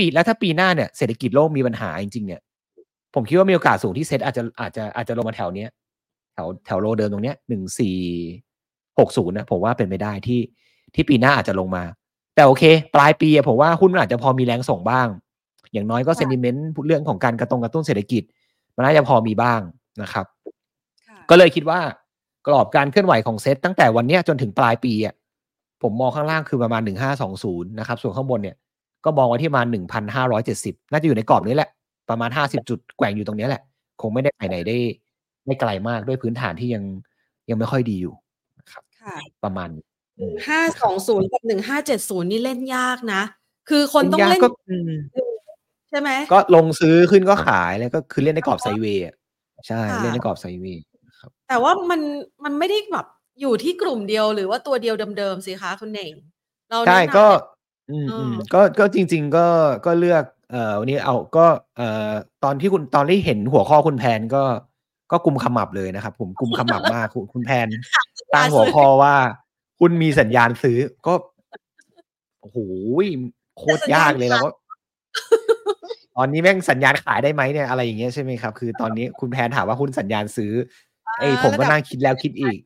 ปีหน้าเนี่ยเศรษฐกิจโลกมีปัญหาจริงๆเนี่ยผมคิดว่ามีโอกาสสูงที่เซตอาจจะลงมาแถวเนี้ยแถวโลเดิมตรงเนี้ย1460นะผมว่าเป็นไปได้ที่ปีหน้าอาจจะลงมาแต่โอเคปลายปีผมว่าหุ้นอาจจะพอมีแรงส่งบ้างอย่างน้อยก็เซนติเมนต์เรื่องของการกระตุ้นเศรษฐกิจมันน่าจะพอมีบ้างนะครับก็เลยคิดว่ากรอบการเคลื่อนไหวของเซตตั้งแต่วันเนี้ยจนถึงปลายปีอ่ะผมมองข้างล่างคือประมาณ1520นะครับส่วนข้างบนเนี่ยก็มองไว้ที่ประมาณ 1,570 น่าจะอยู่ในกรอบนี้แหละประมาณ50จุดแกว่งอยู่ตรงนี้แหละคงไม่ได้ไปไหนได้ไม่ไกลมากด้วยพื้นฐานที่ยังไม่ค่อยดีอยู่นะครับประมาณ520กับ1570นี่เล่นยากนะคือคนต้องเล่นใช่ไหมก็ลงซื้อขึ้นก็ขายแล้วก็คือเล่นในกรอบไซด์เวย์ใช่เล่นในกรอบไซด์เวย์ครับแต่ว่ามันไม่ได้แบบอยู่ที่กลุ่มเดียวหรือว่าตัวเดียวเดิมๆสิคะคุณเองเราได้ก็จริงๆก็เลือกวันนี้เอาก็ตอนที่เห็นหัวข้อคุณแพนก็กุมขมับเลยนะครับผมกุมขมับมากคุณแพนตั้งหัวข้อว่าคุณมีสัญญาณซื้อก็โอ้โหโคตรยากเลยแล้วก็ตอนนี้แม่งสัญญาณขายได้ไหมเนี่ยอะไรอย่างเงี้ยใช่ไหมครับคือตอนนี้คุณแพนถามว่าคุณสัญญาณซื้อไอ้ผมก็นั่งคิดแล้วคิดอีก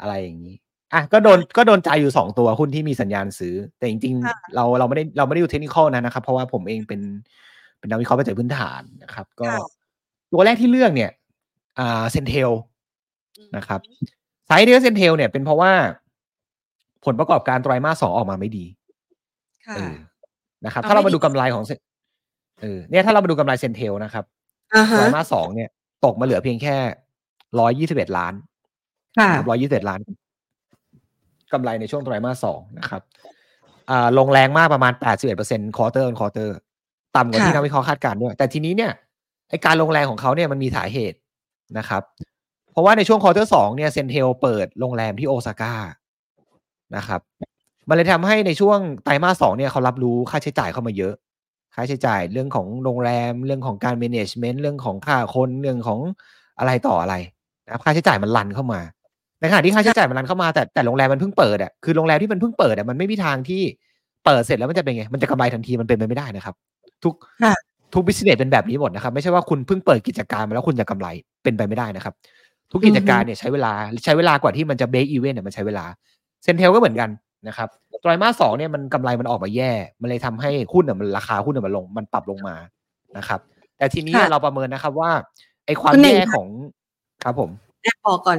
อะไรอย่างนี้อ่ะก็โดนใจอยู่2ตัวหุ้นที่มีสัญญาณซื้อแต่จริงๆเราไม่ได้อยู่เทคนิคอลนะครับเพราะว่าผมเองเป็นนักวิเคราะห์ปัจจัยพื้นฐานนะครับก็ตัวแรกที่เลือกเนี่ยเซนเทลนะครับไซด์เดลเซนเทลเนี่ยเป็นเพราะว่าผลประกอบการไตรมาส2ออกมาไม่ดีนะครับถ้าเรามาดูกำไรของเนี่ยถ้าเรามาดูกำไรเซนเทลนะครับไตรมาส2เนี่ยตกมาเหลือเพียงแค่121ล้าน121ล้านกำไรในช่วงไตรมาส2นะครับลงแรงมากประมาณ 81% quarter on quarter ต่ำกว่าที่นักวิเคราะห์คาดการณ์ด้วยแต่ทีนี้เนี่ยไอ้การลงแรงของเขาเนี่ยมันมีสาเหตุนะครับเพราะว่าในช่วง quarter 2เนี่ยเซนเทลเปิดโรงแรมที่โอซาก้านะครับมันเลยทำให้ในช่วงไตรมาส2เนี่ยเขารับรู้ค่าใช้จ่ายเข้ามาเยอะค่าใช้จ่ายเรื่องของโรงแรมเรื่องของการ management เรื่องของค่าคนเรื่องของอะไรต่ออะไรนะครับค่าใช้จ่ายมันลันเข้ามาในขณะที่ค่าใช้จ่ายมันรันเข้ามาแต่โรงแรมมันเพิ่งเปิดอ่ะคือโรงแรมที่มันเพิ่งเปิดอ่ะมันไม่มีทางที่เปิดเสร็จแล้วมันจะเป็นไงมันจะกำไรทันทีมันเป็นไปไม่ได้นะครับทุก business เป็นแบบนี้หมดนะครับไม่ใช่ว่าคุณเพิ่งเปิดกิจการมาแล้วคุณจะกำไรเป็นไปไม่ได้นะครับทุกกิจการเนี่ยใช้เวลากว่าที่มันจะ break even เนี่ยมันใช้เวลาเซนเทลก็เหมือนกัน นะครับไตรมาส2เนี่ยมันกำไรมันออกมาแย่มันเลยทำให้หุ้นน่ะมันราคาหุ้นน่ะมันลงมันปรับลงมานะครับแต่ทีนี้เราประเมินนะครับว่าไอ้ความแย่ของครับผมบอกก่อน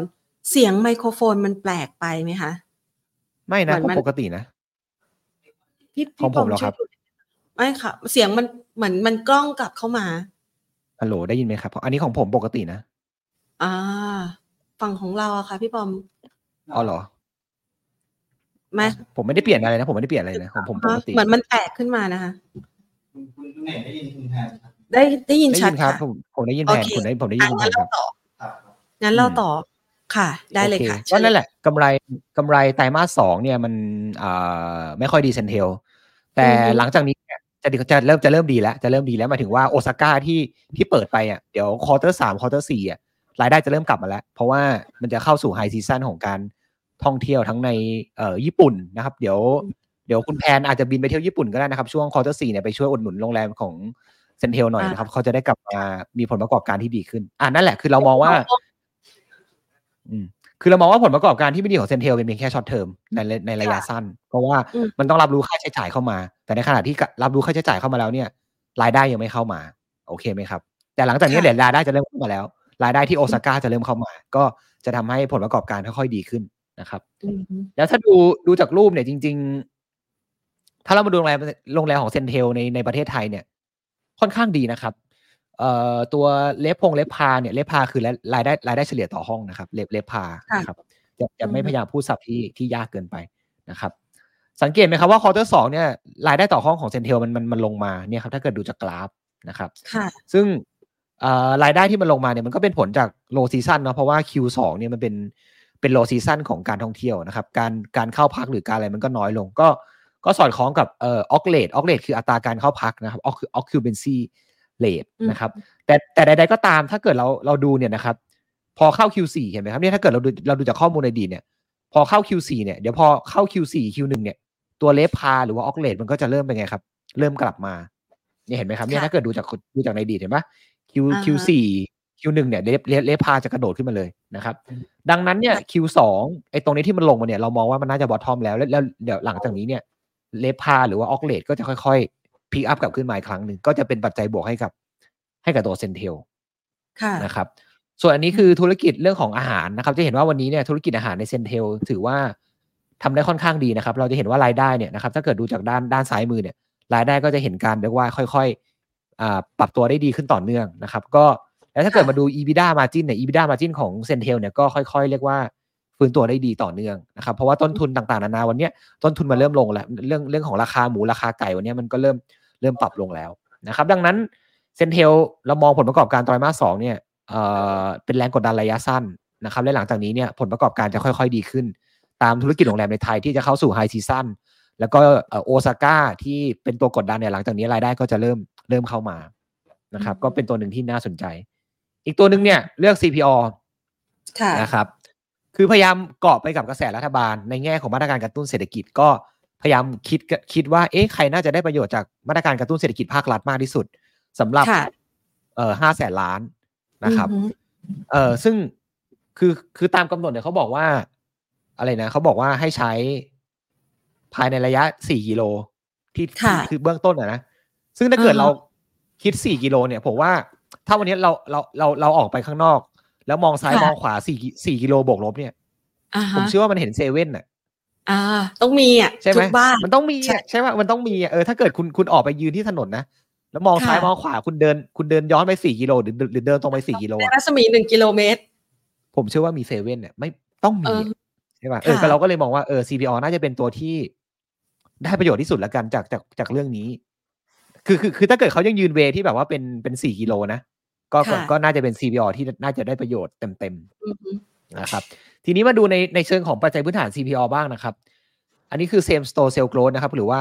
เสียงไมโครโฟนมันแปลกไปไหมคะไม่นะปกตินะของผมเหรอครับไม่ค่ะเสียงมันเหมือนมันกล้องกลับเข้ามาฮัลโหลได้ยินไหมครับอันนี้ของผมปกตินะฝั่งของเราอะค่ะพี่ปอมอ๋อเหรอไม่ผมไม่ได้เปลี่ยนอะไรนะผมไม่ได้เปลี่ยนอะไรนะของผมปกติเหมือนมันแตกขึ้นมานะคะคุณตรงไหนได้ยินคุณแทนครับได้ยินชัดครับผมได้ยินแทนผมได้ยินแทนครับงั้นเล่าต่อค่ะได้เลยค่ะก็นั่นแหละกำไรไตรมาส2เนี่ยมันไม่ค่อยดีเซนเทลแต่หลังจากนี้จะเริ่มดีแล้วหมายถึงว่าโอซาก้าที่เปิดไปอ่ะเดี๋ยวควอเตอร์3ควอเตอร์4อ่ะรายได้จะเริ่มกลับมาแล้วเพราะว่ามันจะเข้าสู่ไฮซีซั่นของการท่องเที่ยวทั้งในญี่ปุ่นนะครับเดี๋ยวคุณแพนอาจจะบินไปเที่ยวญี่ปุ่นก็ได้นะครับช่วงควอเตอร์4เนี่ยไปช่วยอุดหนุนโรงแรมของเซนเทลหน่อยนะครับเขาจะได้กลับมามีผลประกอบการที่ดีขึ้นนั่นแหละคือเรามองว่าผลประกอบการที่ไม่ดีของเซนเทลเป็นเพียงแค่ช็อตเทอมในระยะสั้นเพราะว่ามันต้องรับรู้ค่าใช้จ่ายเข้ามาแต่ในขณะที่รับรู้ค่าใช้จ่ายเข้ามาแล้วเนี่ยรายได้ยังไม่เข้ามาโอเคไหมครับแต่หลังจากนี้เดี๋ยวรายได้จะเริ่มเข้ามาแล้วรายได้ที่โอซาก้าจะเริ่มเข้ามาก็จะทำให้ผลประกอบการค่อยๆดีขึ้นนะครับแล้วถ้าดูจากรูปเนี่ยจริงๆถ้าเรามาดูโรงแรมของเซนเทลในประเทศไทยเนี่ยค่อนข้างดีนะครับตัวเลฟพาเนี่ยเลฟพาคือรายได้เฉลี่ยต่อห้องนะครับเลฟพานะครับจะไม่พยายามพูดศัพท์ที่ยากเกินไปนะครับสังเกตไหมครับว่าควอเตอร์2เนี่ยรายได้ต่อห้องของเซนเทลมันลงมาเนี่ยครับถ้าเกิดดูจากกราฟนะครับซึ่งรายได้ที่มันลงมาเนี่ยมันก็เป็นผลจากโลซีซั่นเนาะเพราะว่า Q2 เนี่ยมันเป็นโลซีซั่นของการท่องเที่ยวนะครับการเข้าพักหรือการอะไรมันก็น้อยลงก็สอดคล้องกับออกเลทคืออัตราการเข้าพักนะครับoccupancy rate นะครับแต่ใดๆก็ตามถ้าเกิดเราดูเนี่ยนะครับพอเข้า Q4 เห็นไหมครับเนี่ยถ้าเกิดเราดูจากข้อมูลในดีเนี่ยพอเข้า Q4 เนี่ยเดี๋ยวพอเข้า Q4 Q1 เนี่ยตัวเลฟพาหรือว่าออกเลทมันก็จะเริ่มเป็นไงครับเริ่มกลับมาเนี่ยเห็นไหมครับเนี่ยถ้าเกิดดูจากในดีเห็นปะ Q4 Q1 เนี่ยเลฟพาจะกระโดดขึ้นมาเลยนะครับดังนั้นเนี่ย Q2 ไอ้ตรงนี้ที่มันลงมาเนี่ยเรามองว่ามันน่าจะบอททอมแล้วแล้วเดี๋ยวหลังจากนี้เนี่ยเลฟพาหรือว่าออกเลทก็จะค่อยๆพีคอัพกลับขึ้นมาอีกครั้งนึงก็จะเป็นปัจจัยบวกให้กับตัวเซนเทลนะครับส่วนอันนี้คือธุรกิจเรื่องของอาหารนะครับจะเห็นว่าวันนี้เนี่ยธุรกิจอาหารในเซนเทลถือว่าทำได้ค่อนข้างดีนะครับเราจะเห็นว่ารายได้เนี่ยนะครับถ้าเกิดดูจากด้านซ้ายมือเนี่ยรายได้ก็จะเห็นการเรียกว่าค่อยๆปรับตัวได้ดีขึ้นต่อเนื่องนะครับก็แล้วถ้าเกิดมาดู EBITDA margin เนี่ย EBITDA margin ของเซนเทลเนี่ยก็ค่อยๆเรียกว่าฟื้นตัวได้ดีต่อเนื่องนะครับเพราะว่าต้นทุนต่างๆนานาวันนี้ต้นทุนมันเริ่มลงแล้วเรื่องของราคาหมูราคาไก่วันนี้มันก็เริ่มปรับลงแล้วนะครับดังนั้นเซนเทลเรามองผลประกอบการไตรมาส2เนี่ยเป็นแรงกดดันระยะสั้นนะครับและหลังจากนี้เนี่ยผลประกอบการจะค่อยๆดีขึ้นตามธุรกิจโรงแรมในไทยที่จะเข้าสู่ไฮซีซั่นแล้วก็โอซาก้าที่เป็นตัวกดดันเนี่ยหลังจากนี้รายได้ก็จะเริ่มเข้ามานะครับก็เป็นตัวหนึ่งที่น่าสนใจอีกตัวหนึ่งเนี่ยเลือก CPO นะครับคือพยายามเกาะไปกับกระแสรัฐบาลในแง่ของมาตรการกระตุ้นเศรษฐกิจก็พยายามคิดว่าเอ๊ะใครน่าจะได้ประโยชน์จากมาตรการกระตุ้นเศรษฐกิจภาครัฐมากที่สุดสำหรับ500,000 ล้านนะครับซึ่งคือตามกำหนดเนี่ยเขาบอกว่าอะไรนะเขาบอกว่าให้ใช้ภายในระยะ4 กิโลที่คือเบื้องต้นนะซึ่งถ้าเกิดเราคิด4 กิโลเนี่ยผมว่าถ้าวันนี้เราออกไปข้างนอกแล้วมองซ้ายมองขวา4 กิโลบวกลบเนี่ยผมเชื่อว่ามันเห็นเซเว่นน่ะต้องมีอ่ะใช่ไหมมันต้องมีใช่ไหมมันต้องมีถ้าเกิดคุณออกไปยืนที่ถนนนะแล้วมองซ้ายมองขวาคุณเดินย้อนไป4 กิโลหรือเดินตรงไป4 กิโลในรัศมี1 กิโลเมตรผมเชื่อว่ามีเซเว่นเนี่ยไม่ต้องมีใช่ป่ะแต่เราก็เลยมองว่าCPO น่าจะเป็นตัวที่ได้ประโยชน์ที่สุดละกันจากเรื่องนี้คือถ้าเกิดเขายังยืนเวที่แบบว่าเป็น4 กิโลนะก็น่าจะเป็น CPO ที่น่าจะได้ประโยชน์เต็มๆนะครับทีนี้มาดูในเชิงของปัจจัยพื้นฐาน CPO บ้างนะครับอันนี้คือ same store sales growth นะครับหรือว่า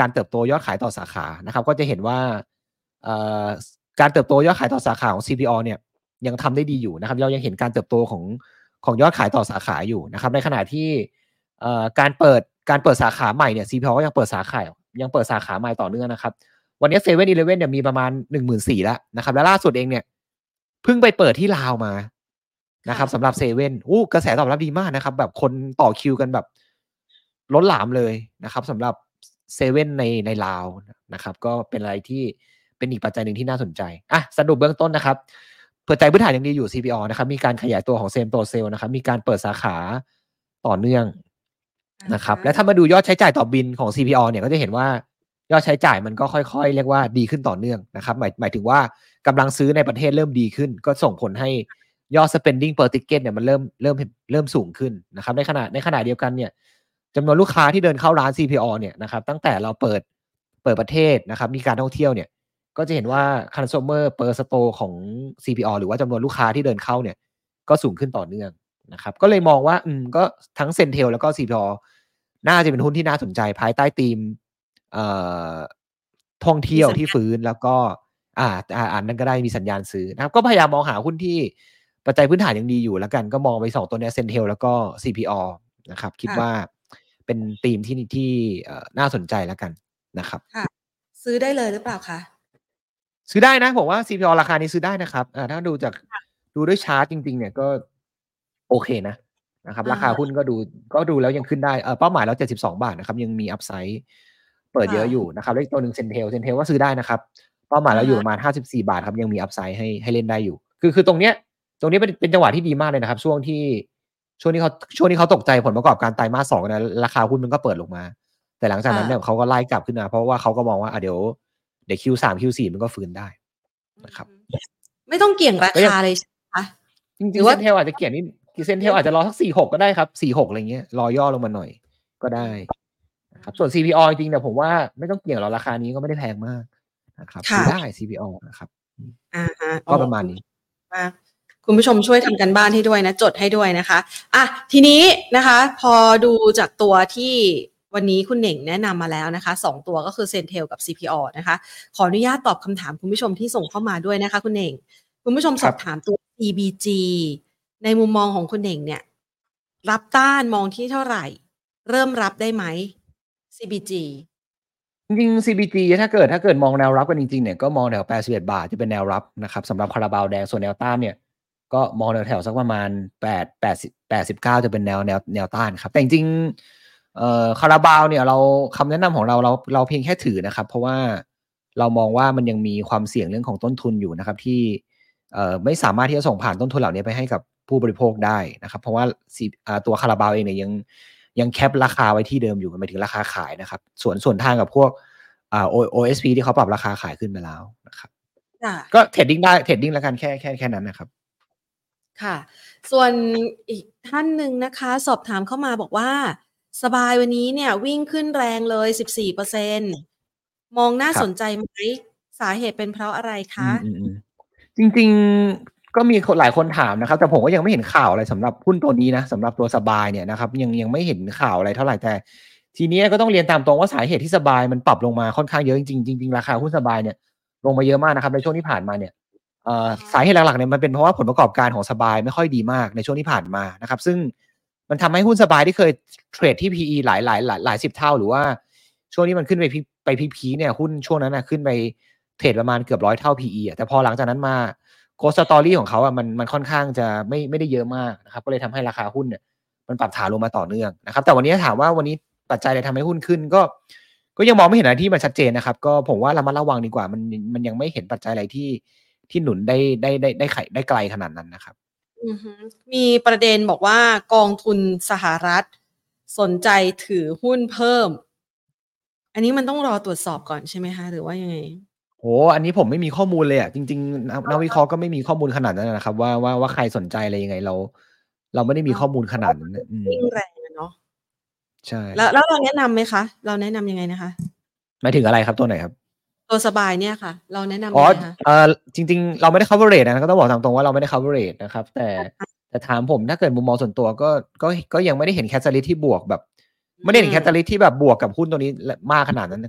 การเติบโตยอดขายต่อสาขานะครับก็จะเห็นว่าการเติบโตยอดขายต่อสาขาของ CPO เนี่ยยังทำได้ดีอยู่นะครับเรายังเห็นการเติบโตของยอดขายต่อสาขาอยู่นะครับในขณะที่การเปิดสาขาใหม่เนี่ย CPO ก็ยังเปิดสาขาใหม่ต่อเนื่องนะครับวันนี้ 7-Eleven เนี่ยมีประมาณ 14,000 แล้วนะครับและล่าสุดเองเนี่ยเพิ่งไปเปิดที่ลาวมานะครับสำหรับ 7 กระแสตอบรับดีมากนะครับแบบคนต่อคิวกันแบบ ล้นหลามเลยนะครับสำหรับเซเว่นในลาวนะครับก็เป็นอะไรที่เป็นอีกปัจจัยหนึ่งที่น่าสนใจอ่ะสรุปเบื้องต้นนะครับเปิดใจพื้นฐานยังดีอยู่ CPO นะครับมีการขยายตัวของเซมโตเซลนะครับมีการเปิดสาขาต่อเนื่องนะครับและถ้ามาดูยอดใช้จ่ายต่อบินของ CPO เนี่ยก็จะเห็นว่ายอดใช้จ่ายมันก็ค่อยๆเรียกว่าดีขึ้นต่อเนื่องนะครับหมายถึงว่ากำลังซื้อในประเทศเริ่มดีขึ้นก็ส่งผลให้ยอด spending per ticket เนี่ยมันเริ่มสูงขึ้นนะครับในขณะเดียวกันเนี่ยจำนวนลูกค้าที่เดินเข้าร้าน CPO เนี่ยนะครับตั้งแต่เราเปิดประเทศนะครับมีการท่องเที่ยวเนี่ยก็จะเห็นว่า consumer per store ของ CPO หรือว่าจำนวนลูกค้าที่เดินเข้าเนี่ยก็สูงขึ้นต่อเนื่องนะครับก็เลยมองว่าก็ทั้งเซนเทลแล้วก็ CPO น่าจะเป็นหุ้นที่น่าสนใจภายใต้ธีมท่องเที่ยวที่ฟื้นแล้วก็นั่นก็ได้มีสัญญาณซื้อนะครับก็พยายามมองหาหุ้นที่ปัจจัยพื้นฐานยังดีอยู่แล้วกันก็มองไป2ตัวนี้เซนเทลแล้วก็ CPO นะครับคิดว่าเป็นธีมที่น่าสนใจแล้วกันนะครับซื้อได้เลยหรือเปล่าคะซื้อได้นะผมว่า CPO ราคานี้ซื้อได้นะครับถ้าดูด้วยชาร์ตจริงๆเนี่ยก็โอเคนะครับราคาหุ้นก็ดูแล้วยังขึ้นได้เป้าหมายแล้ว72บาทนะครับยังมีอัพไซด์เปิดเยอะอยู่นะครับแล้วอีกตัวนึงเซนเทลว่าซื้อได้นะครับเป้าหมายเราอยู่ประมาณ54บาทครับยังมีอัพไซด์ให้เล่นได้อยู่คือตรงนี้เป็นจังหวะที่ดีมากเลยนะครับช่วงที่เขาตกใจผลประกอบการไตรมาส2นะราคาหุ้นมันก็เปิดลงมาแต่หลังจากนั้นเนี่ยเขาก็ไล่กลับขึ้นมาเพราะว่าเขาก็มองว่าเดี๋ยว Q3 Q4 มันก็ฟื้นได้นะครับไม่ต้องเกี่ยงราคาเลยใช่มั้ยคะจริงๆเซนเทลอาจจะเกี่ยงนิดเซนเทลอาจจะรอสัก46ก็ได้ครับ46อะไรเงี้ยรอย่อลงมาหน่อยก็ได้นะครับส่วน CPO จริงๆเนี่ยผมว่าไม่ต้องเกี่ยงหรอกราคานี้ก็ไม่ได้แพงมากนะครับซื้อได้ CPO นะครับก็ประมาณนี้คุณผู้ชมช่วยทำกันบ้านให้ด้วยนะจดให้ด้วยนะคะอ่ะทีนี้นะคะพอดูจากตัวที่วันนี้คุณเหน่งแนะนำมาแล้วนะคะ2ตัวก็คือเซนเทลกับ CPO นะคะขออนุญาตตอบคำถามคุณผู้ชมที่ส่งเข้ามาด้วยนะคะคุณเหน่งคุณผู้ชมสอบถามตัว CBG ในมุมมองของคุณเหน่งเนี่ยรับต้านมองที่เท่าไหร่เริ่มรับได้ไหม CBG จริง CBG ถ้าเกิดมองแนวรับกันจริงๆเนี่ยก็มองแถว81บาทจะเป็นแนวรับนะครับสำหรับคาราบาวแดงส่วนแนวต้านเนี่ยก็มองแถวๆสักประมาณ889จะเป็นแนวต้านครับแต่จริงๆคาราบาวเนี่ยเราคำแนะนำของเราเพียงแค่ถือนะครับเพราะว่าเรามองว่ามันยังมีความเสี่ยงเรื่องของต้นทุนอยู่นะครับที่ไม่สามารถที่จะส่งผ่านต้นทุนเหล่านี้ไปให้กับผู้บริโภคได้นะครับเพราะว่าตัวคาราบาวเองเนี่ยยังแคปราคาไว้ที่เดิมอยู่หมายถึงราคาขายนะครับส่วนทางกับพวกOSP ที่เขาปรับราคาขายขึ้นไปแล้วนะครับก็เทรดดิ้งได้เทรดดิ้งละกันแค่นั้นนะครับค่ะส่วนอีกท่านหนึ่งนะคะสอบถามเข้ามาบอกว่าสบายวันนี้เนี่ยวิ่งขึ้นแรงเลย 14% มองน่าสนใจไหมสาเหตุเป็นเพราะอะไรคะจริงๆก็มีหลายคนถามนะครับแต่ผมก็ยังไม่เห็นข่าวอะไรสำหรับหุ้นตัวนี้นะสำหรับตัวสบายเนี่ยนะครับยังไม่เห็นข่าวอะไรเท่าไหร่แต่ทีนี้ก็ต้องเรียนตามตรงว่าสาเหตุที่สบายมันปรับลงมาค่อนข้างเยอะจริงราคาหุ้นสบายเนี่ยลงมาเยอะมากนะครับในช่วงที่ผ่านมาเนี่ยสาเหตุหลักๆเนี่ยมันเป็นเพราะว่าผลประกอบการของสบายไม่ค่อยดีมากในช่วงที่ผ่านมานะครับซึ่งมันทำให้หุ้นสบายที่เคยเทรดที่ PE หลาย10เท่าหรือว่าช่วงนี้มันขึ้นไปพีเนี่ยหุ้นช่วงนั้นนะขึ้นไปเทรดประมาณเกือบ100เท่า PE อ่ะแต่พอหลังจากนั้นมาโค้ชสตอรี่ของเขาอ่ะมันค่อนข้างจะไม่ได้เยอะมากนะครับก็เลยทำให้ราคาหุ้นเนี่ยมันปรับฐานลงมาต่อเนื่องนะครับแต่วันนี้ถามว่าวันนี้ปัจจัยอะไรทำให้หุ้นขึ้นก็ยังมองไม่เห็นอะไรที่มันชัดเจนนะครับก็ผมว่าระมัดระวังดีกว่ามันยังไม่เห็นปัจจัยอะไรที่หนุนได้ไกลขนาดนั้นนะครับมีประเด็นบอกว่ากองทุนสหรัฐสนใจถือหุ้นเพิ่มอันนี้มันต้องรอตรวจสอบก่อนใช่ไหมคะหรือว่ายังไงโอ้อันนี้ผมไม่มีข้อมูลเลยอ่ะจริงๆนักวิเคราะห์ก็ไม่มีข้อมูลขนาดนั้นนะครับว่าใครสนใจอะไรยังไงเราไม่ได้มีข้อมูลขนาดนั้นยิ่งแรงเนาะใช่แล้วเราแนะนำไหมคะเราแนะนำยังไงนะคะหมายถึงอะไรครับตัวไหนครับตัวสบายเนี่ยค่ะเราแนะนำเลยนะคะจริงๆเราไม่ได้ coverage นะก็ต้องบอกตามตรงว่าเราไม่ได้ coverage นะครับแต่ถามผมถ้าเกิดมุมมองส่วนตัวก็ยังไม่ได้เห็น catalyst ที่บวกแบบไม่ได้เห็น catalyst ที่แบบบวกกับหุ้นตัวนี้มากขนาดนั้น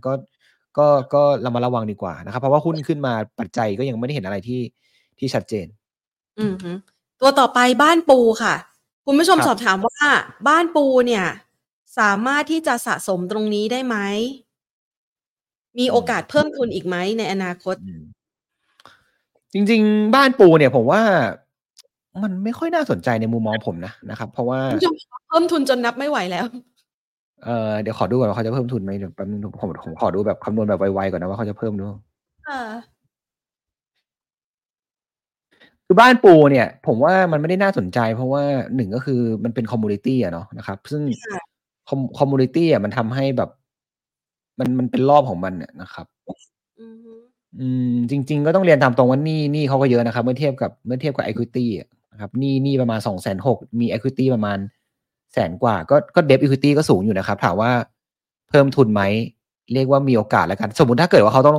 ก็เรามาระวังดีกว่านะครับเพราะว่าหุ้นขึ้นมาปัจจัยก็ยังไม่ได้เห็นอะไรที่ชัดเจนตัวต่อไปบ้านปูค่ะคุณผู้ชมสอบถามว่าบ้านปูเนี่ยสามารถที่จะสะสมตรงนี้ได้ไหมมีโอกาสเพิ่มทุนอีกไหมในอนาคตจริงๆบ้านปูเนี่ยผมว่ามันไม่ค่อยน่าสนใจในมุมมองผมนะครับเพราะว่าเพิ่มทุนจนนับไม่ไหวแล้ว เดี๋ยวขอดูก่อนว่าเขาจะเพิ่มทุนไหมเดี๋ยวแป๊บนึงผมขอดูแบบคำนวณแบบไวๆก่อนนะว่าเขาจะเพิ่มหรือเปล่าคือบ้านปูเนี่ยผมว่ามันไม่ได้น่าสนใจเพราะว่าหนึ่งก็คือมันเป็นคอมมูนิตี้อ่ะเนาะนะครับซึ่งคอมมูนิตี้อ่ะมันทำให้แบบมันเป็นรอบของมันเนี่ยนะครับจริงๆก็ต้องเรียนตามตรงว่านี่เขาก็เยอะนะครับเมื่อเทียบกับ equity นะครับนี่ประมาณ 260,000 มี equity ประมาณแสนกว่าก็ debt equity ก็สูงอยู่นะครับถามว่าเพิ่มทุนไหมเรียกว่ามีโอกาสแล้วกันสมมุติถ้าเกิดว่าเขาต้อ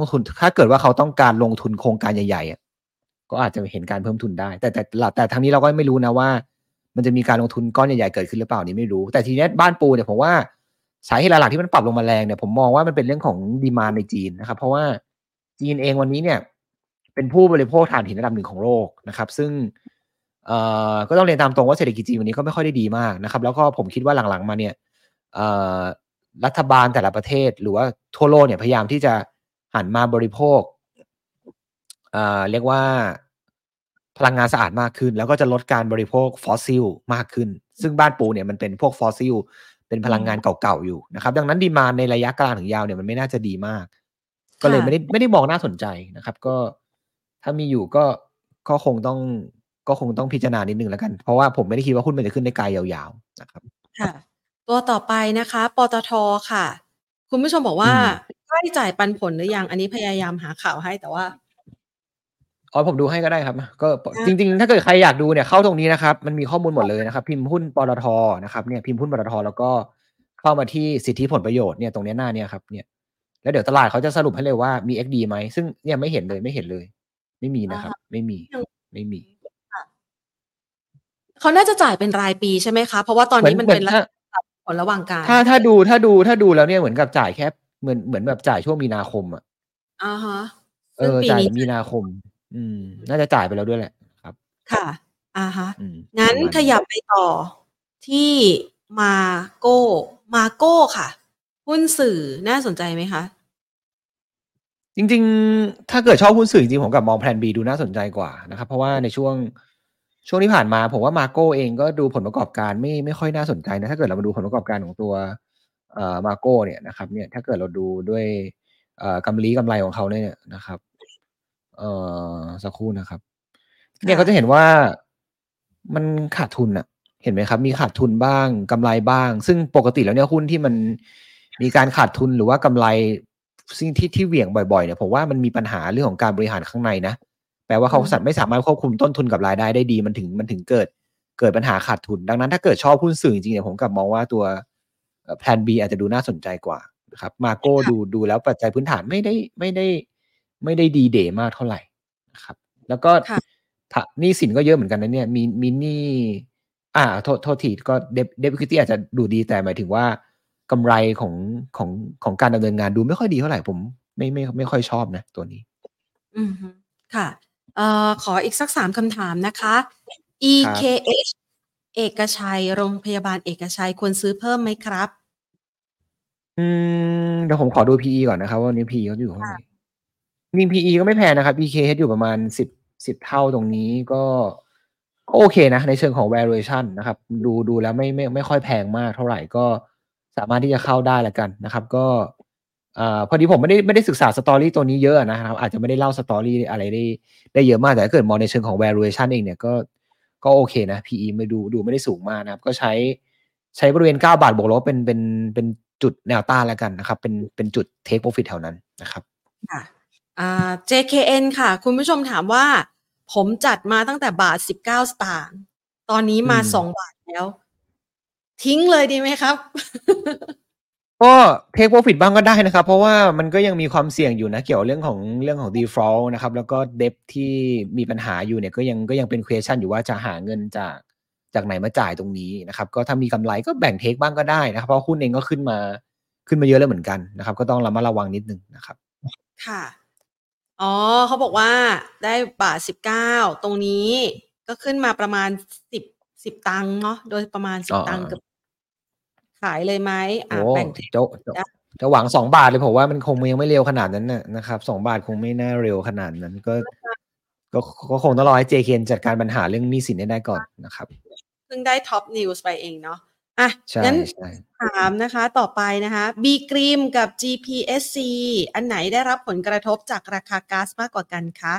งการลงทุนโครงการใหญ่ๆก็อาจจะเห็นการเพิ่มทุนได้แต่ทางนี้เราก็ไม่รู้นะว่ามันจะมีการลงทุนก้อนใหญ่ๆเกิดขึ้นหรือเปล่านี่ไม่รู้แต่ทีนี้บ้านปูเนี่ยผมว่าสาเหตุหลักๆที่มันปรับลงมาแรงเนี่ยผมมองว่ามันเป็นเรื่องของดีมานด์ในจีนนะครับเพราะว่าจีนเองวันนี้เนี่ยเป็นผู้บริโภคถ่านหินระดับหนึ่งของโลกนะครับซึ่งก็ต้องเรียนตามตรงว่าเศรษฐกิจจีนวันนี้ก็ไม่ค่อยได้ดีมากนะครับแล้วก็ผมคิดว่าหลังๆมาเนี่ยรัฐบาลแต่ละประเทศหรือว่าทั่วโลกเนี่ยพยายามที่จะหันมาบริโภคเรียกว่าพลังงานสะอาดมากขึ้นแล้วก็จะลดการบริโภคฟอสซิลมากขึ้นซึ่งบ้านปูเนี่ยมันเป็นพวกฟอสซิลเป็นพลังงานเก่าๆอยู่นะครับดังนั้นดีมานด์ในระยะกลางถึงยาวเนี่ยมันไม่น่าจะดีมากก็เลยไม่ได้มองน่าสนใจนะครับก็ถ้ามีอยู่ก็คงต้องพิจารณานิดนึงแล้วกันเพราะว่าผมไม่ได้คิดว่าหุ้นมันจะขึ้นได้ไกลยาวๆนะครับค่ะตัวต่อไปนะคะปตท.ค่ะคุณผู้ชมบอกว่าใกล้จ่ายปันผลหรือยังอันนี้พยายามหาข่าวให้แต่ว่าอ๋อผมดูให้ก็ได้ครับก็จริงๆถ้าเกิดใครอยากดูเนี่ยเข้าตรงนี้นะครับมันมีข้อมูลหมดเลยนะครับพิมพ์หุ้นปตท.นะครับเนี่ยพิมพ์หุ้นปตท.แล้วก็เข้ามาที่สิทธิผลประโยชน์เนี่ยตรงนี้หน้าเนี่ยครับเนี่ยแล้วเดี๋ยวตลาดเขาจะสรุปให้เลยว่ามี XD ไหมซึ่งเนี่ยไม่เห็นเลยไม่มีนะครับไม่มีเขาน่าจะจ่ายเป็นรายปีใช่ไหมคะเพราะว่าตอนนี้มันเป็นผลระหว่างการถ้าดูแล้วเนี่ยเหมือนกับจ่ายแค่เหมือนแบบจ่ายช่วงมีนาคมอ่ะฮะจ่ายมีนาคมน่าจะจ่ายไปแล้วด้วยแหละครับค่ะฮะงั้นขยับไปต่อที่มาโก้ค่ะหุ้นสื่อน่าสนใจไหมคะจริงๆถ้าเกิดชอบหุ้นสื่อจริงๆผมกับมองแพลน B ดูน่าสนใจกว่านะครับเพราะว่าในช่วงที่ผ่านมาผมว่ามาโก้เองก็ดูผลประกอบการไม่ค่อยน่าสนใจนะถ้าเกิดเรามาดูผลประกอบการของตัวมาโก้เนี่ยนะครับเนี่ยถ้าเกิดเราดูด้วยกำไรของเขาเนี่ยนะครับสักครู่นะครับเนี่ยเขาจะเห็นว่ามันขาดทุนอะเห็นไหมครับมีขาดทุนบ้างกำไรบ้างซึ่งปกติแล้วเนี่ยหุ้นที่มันมีการขาดทุนหรือว่ากำไรสิ่งที่เหวี่ยงบ่อยๆเนี่ยผมว่ามันมีปัญหาเรื่องของการบริหารข้างในนะแปลว่าเขาไม่สามารถควบคุมต้นทุนกับรายได้ได้ดีมันถึงเกิดปัญหาขาดทุนดังนั้นถ้าเกิดชอบหุ้นสื่อจริงๆเนี่ยผมกลับมองว่าตัวแพลน B อาจจะดูน่าสนใจกว่านะครับมาโก้ดูแล้วปัจจัยพื้นฐานไม่ได้ดีเดย์มากเท่าไหร่นะครับแล้วก็หนี้สินก็เยอะเหมือนกันนะเนี่ยมีหนี้โทษทีก็เดบิวตี้อาจจะดูดีแต่หมายถึงว่ากำไรของการดำเนินงานดูไม่ค่อยดีเท่าไหร่ผมไม่ค่อยชอบนะตัวนี้อืมค่ะขออีกสัก3คำถามนะคะ EKH เอกชัยโรงพยาบาลเอกชัยควรซื้อเพิ่มไหมครับเดี๋ยวผมขอดู PE ก่อนนะครับว่าวันนี้ PE เขาอยู่เท่าไหร่มี PE ก็ไม่แพงนะครับ EKH อยู่ประมาณ10เท่าตรงนี้ก็โอเคนะในเชิงของ valuation นะครับดูแล้วไม่ค่อยแพงมากเท่าไหร่ก็สามารถที่จะเข้าได้แล้วกันนะครับก็พอดีผมไม่ได้ศึกษาสตอรี่ตัวนี้เยอะนะครับอาจจะไม่ได้เล่าสตอรี่อะไรได้เยอะมากแต่ถ้าเกิดมองในเชิงของ valuation เองเนี่ยก็โอเคนะ PE ไม่ดูไม่ได้สูงมากนะครับก็ใช้บริเวณ9บาทบวกลบเป็นจุดแนวต้านแล้วกันนะครับเป็นจุด take profit แถวนั้นนะครับค่ะJKN ค่ะคุณผู้ชมถามว่าผมจัดมาตั้งแต่บาท19สตางค์ตอนนี้มา2บาทแล้วทิ้งเลยดีไหมครับก็เทคโปรฟิตบ้างก็ได้นะครับเพราะว่ามันก็ยังมีความเสี่ยงอยู่นะเกี่ยวเรื่องของ default นะครับแล้วก็เดบที่มีปัญหาอยู่เนี่ยก็ยังเป็น question อยู่ว่าจะหาเงินจากไหนมาจ่ายตรงนี้นะครับก็ถ้ามีกำไรก็แบ่งเทคบ้างก็ได้นะครับเพราะหุ้นเองก็ขึ้นมาเยอะแล้วเหมือนกันนะครับก็ต้องระมัดระวังนิดนึงนะครับค่ะอ๋อเขาบอกว่าได้บาท19ตรงนี้ก็ขึ้นมาประมาณ10ตังค์เนาะโดยประมาณ10ตังค์กับขายเลยไหมแบ่งจะหวัง2บาทเลยผมว่ามันคงยังไม่เร็วขนาดนั้นนะครับ2บาทคงไม่น่าเร็วขนาดนั้นก็คงต้องรอให้ JKN จัดการปัญหาเรื่องหนี้สินได้ก่อนนะครับเพิ่งได้ท็อปนิวส์ไปเองเนาะ อ่ะงั้นถามนะคะต่อไปนะคะ BGrimm กับ GPSC อันไหนได้รับผลกระทบจากราคาก๊าซมากกว่ากันคะ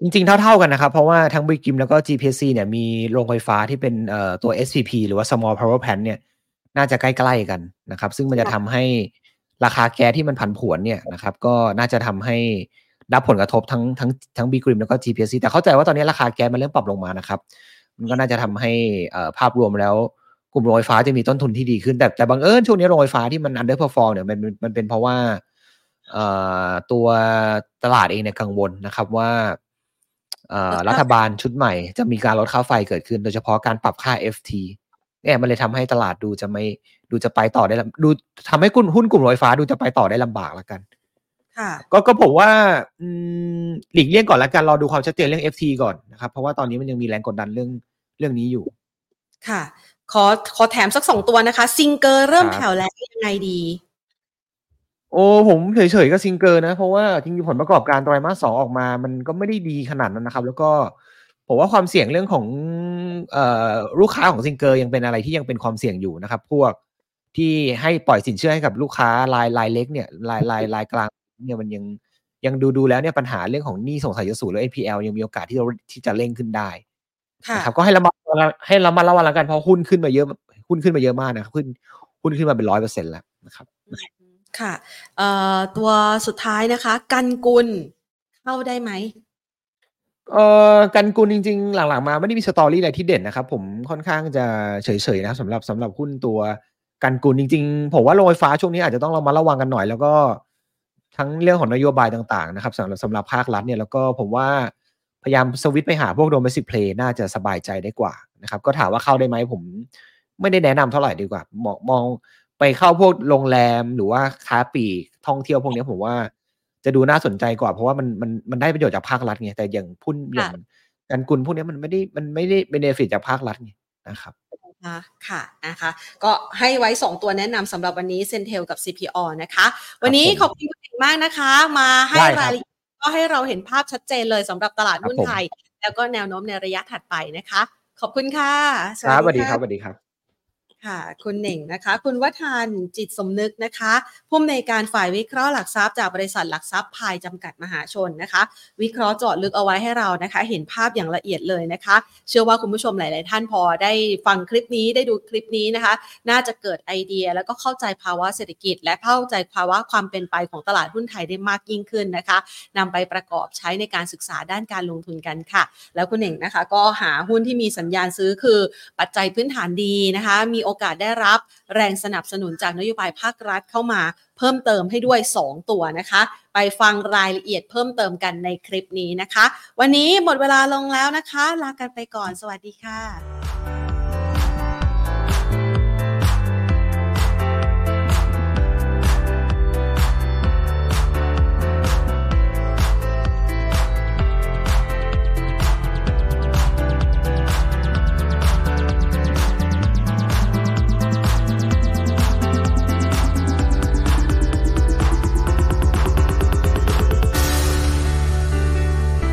จริงๆเท่าๆกันนะครับเพราะว่าทั้ง BGrimm แล้วก็ GPSC เนี่ยมีโรงไฟฟ้าที่เป็นตัว SPP หรือว่า Small Power Plant เนี่ยน่าจะใกล้ๆกันนะครับซึ่งมันจะทำให้ราคาแก๊สที่มันผันผวนเนี่ยนะครับก็น่าจะทำให้รับผลกระทบทั้ง BGrimm แล้วก็ GPSC แต่เข้าใจว่าตอนนี้ราคาแก๊สมันเริ่มปรับลงมานะครับมันก็น่าจะทำให้ภาพรวมแล้วกลุ่มโรงไฟฟ้าจะมีต้นทุนที่ดีขึ้นแต่บังเอิญช่วงนี้โรงไฟฟ้าที่มัน underperform เนี่ยมันเป็นเพราะว่าตัวตลาดเองเนี่ยกังวลนะครับว่ารัฐบาลชุดใหม่จะมีการลดค่าไฟเกิดขึ้นโดยเฉพาะการปรับค่า FT เนี่ยมันเลยทำให้ตลาดดูจะไปต่อได้ดูทำให้หุ้นกลุ่มโรงไฟฟ้าดูจะไปต่อได้ลำบากละกันก็ผมว่าหลีกเลี่ยงก่อนละกันรอดูความชัดเจนเรื่อง FT ก่อนนะครับเพราะว่าตอนนี้มันยังมีแรงกดดันเรื่องนี้อยู่ค่ะขอแถมสัก2ตัวนะคะซิงเกอร์เริ่มแผ่วแล้วยังไงดีโอ้ผมเฉยๆก็ซิงเกอร์นะเพราะว่าจริงๆผลประกอบการไตรมาส2ออกมามันก็ไม่ได้ดีขนาดนั้นนะครับแล้วก็ผมว่าความเสี่ยงเรื่องของลูกค้าของซิงเกอร์ยังเป็นอะไรที่ยังเป็นความเสี่ยงอยู่นะครับพวกที่ให้ปล่อยสินเชื่อให้กับลูกค้ารายเล็กเนี่ยรายกลางเนี่ยมันยังดูแล้วเนี่ยปัญหาเรื่องของหนี้ส่งสายสูงหรือ NPL ยังมีโอกาสที่จะเร่งขึ้นได้นะครับก็ให้ระมัดระวังแล้วกันเพราะหุ้นขึ้นมาเยอะมากนะครับหุ้นขึ้นมาเป็น 100% แล้วนะครับค่ะตัวสุดท้ายนะคะกันกุลเข้าได้ไหมกันกุลจริงๆหลังๆมาไม่ได้มีสตอรี่อะไรที่เด่นนะครับผมค่อนข้างจะเฉยๆนะครับสำหรับหุ้นตัวกันกุลจริงๆผมว่าโรงไฟฟ้าช่วงนี้อาจจะต้องระมัดระวังกันหน่อยแล้วก็ทั้งเรื่องของนโยบายต่างๆนะครับสำหรับภาครัฐเนี่ยแล้วก็ผมว่าพยายามสวิตช์ไปหาพวก domestic play น่าจะสบายใจได้กว่านะครับก็ถามว่าเข้าได้ไหมผมไม่ได้แนะนำเท่าไหร่ดีกว่ามองไปเข้าพวกโรงแรมหรือว่าค้าปลีกท่องเที่ยวพวกนี้ผมว่าจะดูน่าสนใจกว่าเพราะว่ามันได้ประโยชน์จากภาครัฐไงแต่อย่างพุ่นอย่างการกุลพวกนี้มันไม่ได้ benefit จากภาครัฐไงนะครับค่ะนะคะก็ให้ไว้2ตัวแนะนำสำหรับวันนี้ Sentel กับ CPO นะคะวันนี้ขอบคุณมากนะคะมาให้รายละเอียดก็ให้เราเห็นภาพชัดเจนเลยสำหรับตลาดหุ้นไทยแล้วก็แนวโน้มในระยะถัดไปนะคะขอบคุณค่ะครับสวัสดีครับสวัสดีครับค่ะคุณเน่งนะคะคุณวัฒนจิตสมนึกนะคะผู้อำนวยการฝ่ายวิเคราะห์หลักทรัพย์จากบริษัทหลักทรัพย์พายจำกัดมหาชนนะคะวิเคราะห์เจาะลึกเอาไว้ให้เรานะคะเห็นภาพอย่างละเอียดเลยนะคะเชื่อว่าคุณผู้ชมหลายๆท่านพอได้ฟังคลิปนี้ได้ดูคลิปนี้นะคะน่าจะเกิดไอเดียแล้วก็เข้าใจภาวะเศรษฐกิจและเข้าใจภาวะความเป็นไปของตลาดหุ้นไทยได้มากยิ่งขึ้นนะคะนำไปประกอบใช้ในการศึกษาด้านการลงทุนกันค่ะแล้วคุณเน่งนะคะก็หาหุ้นที่มีสัญญาณซื้อคือปัจจัยพื้นฐานดีนะคะมีโอกาสได้รับแรงสนับสนุนจากนโยบายภาครัฐเข้ามาเพิ่มเติมให้ด้วย2ตัวนะคะไปฟังรายละเอียดเพิ่มเติมกันในคลิปนี้นะคะวันนี้หมดเวลาลงแล้วนะคะลากันไปก่อนสวัสดีค่ะ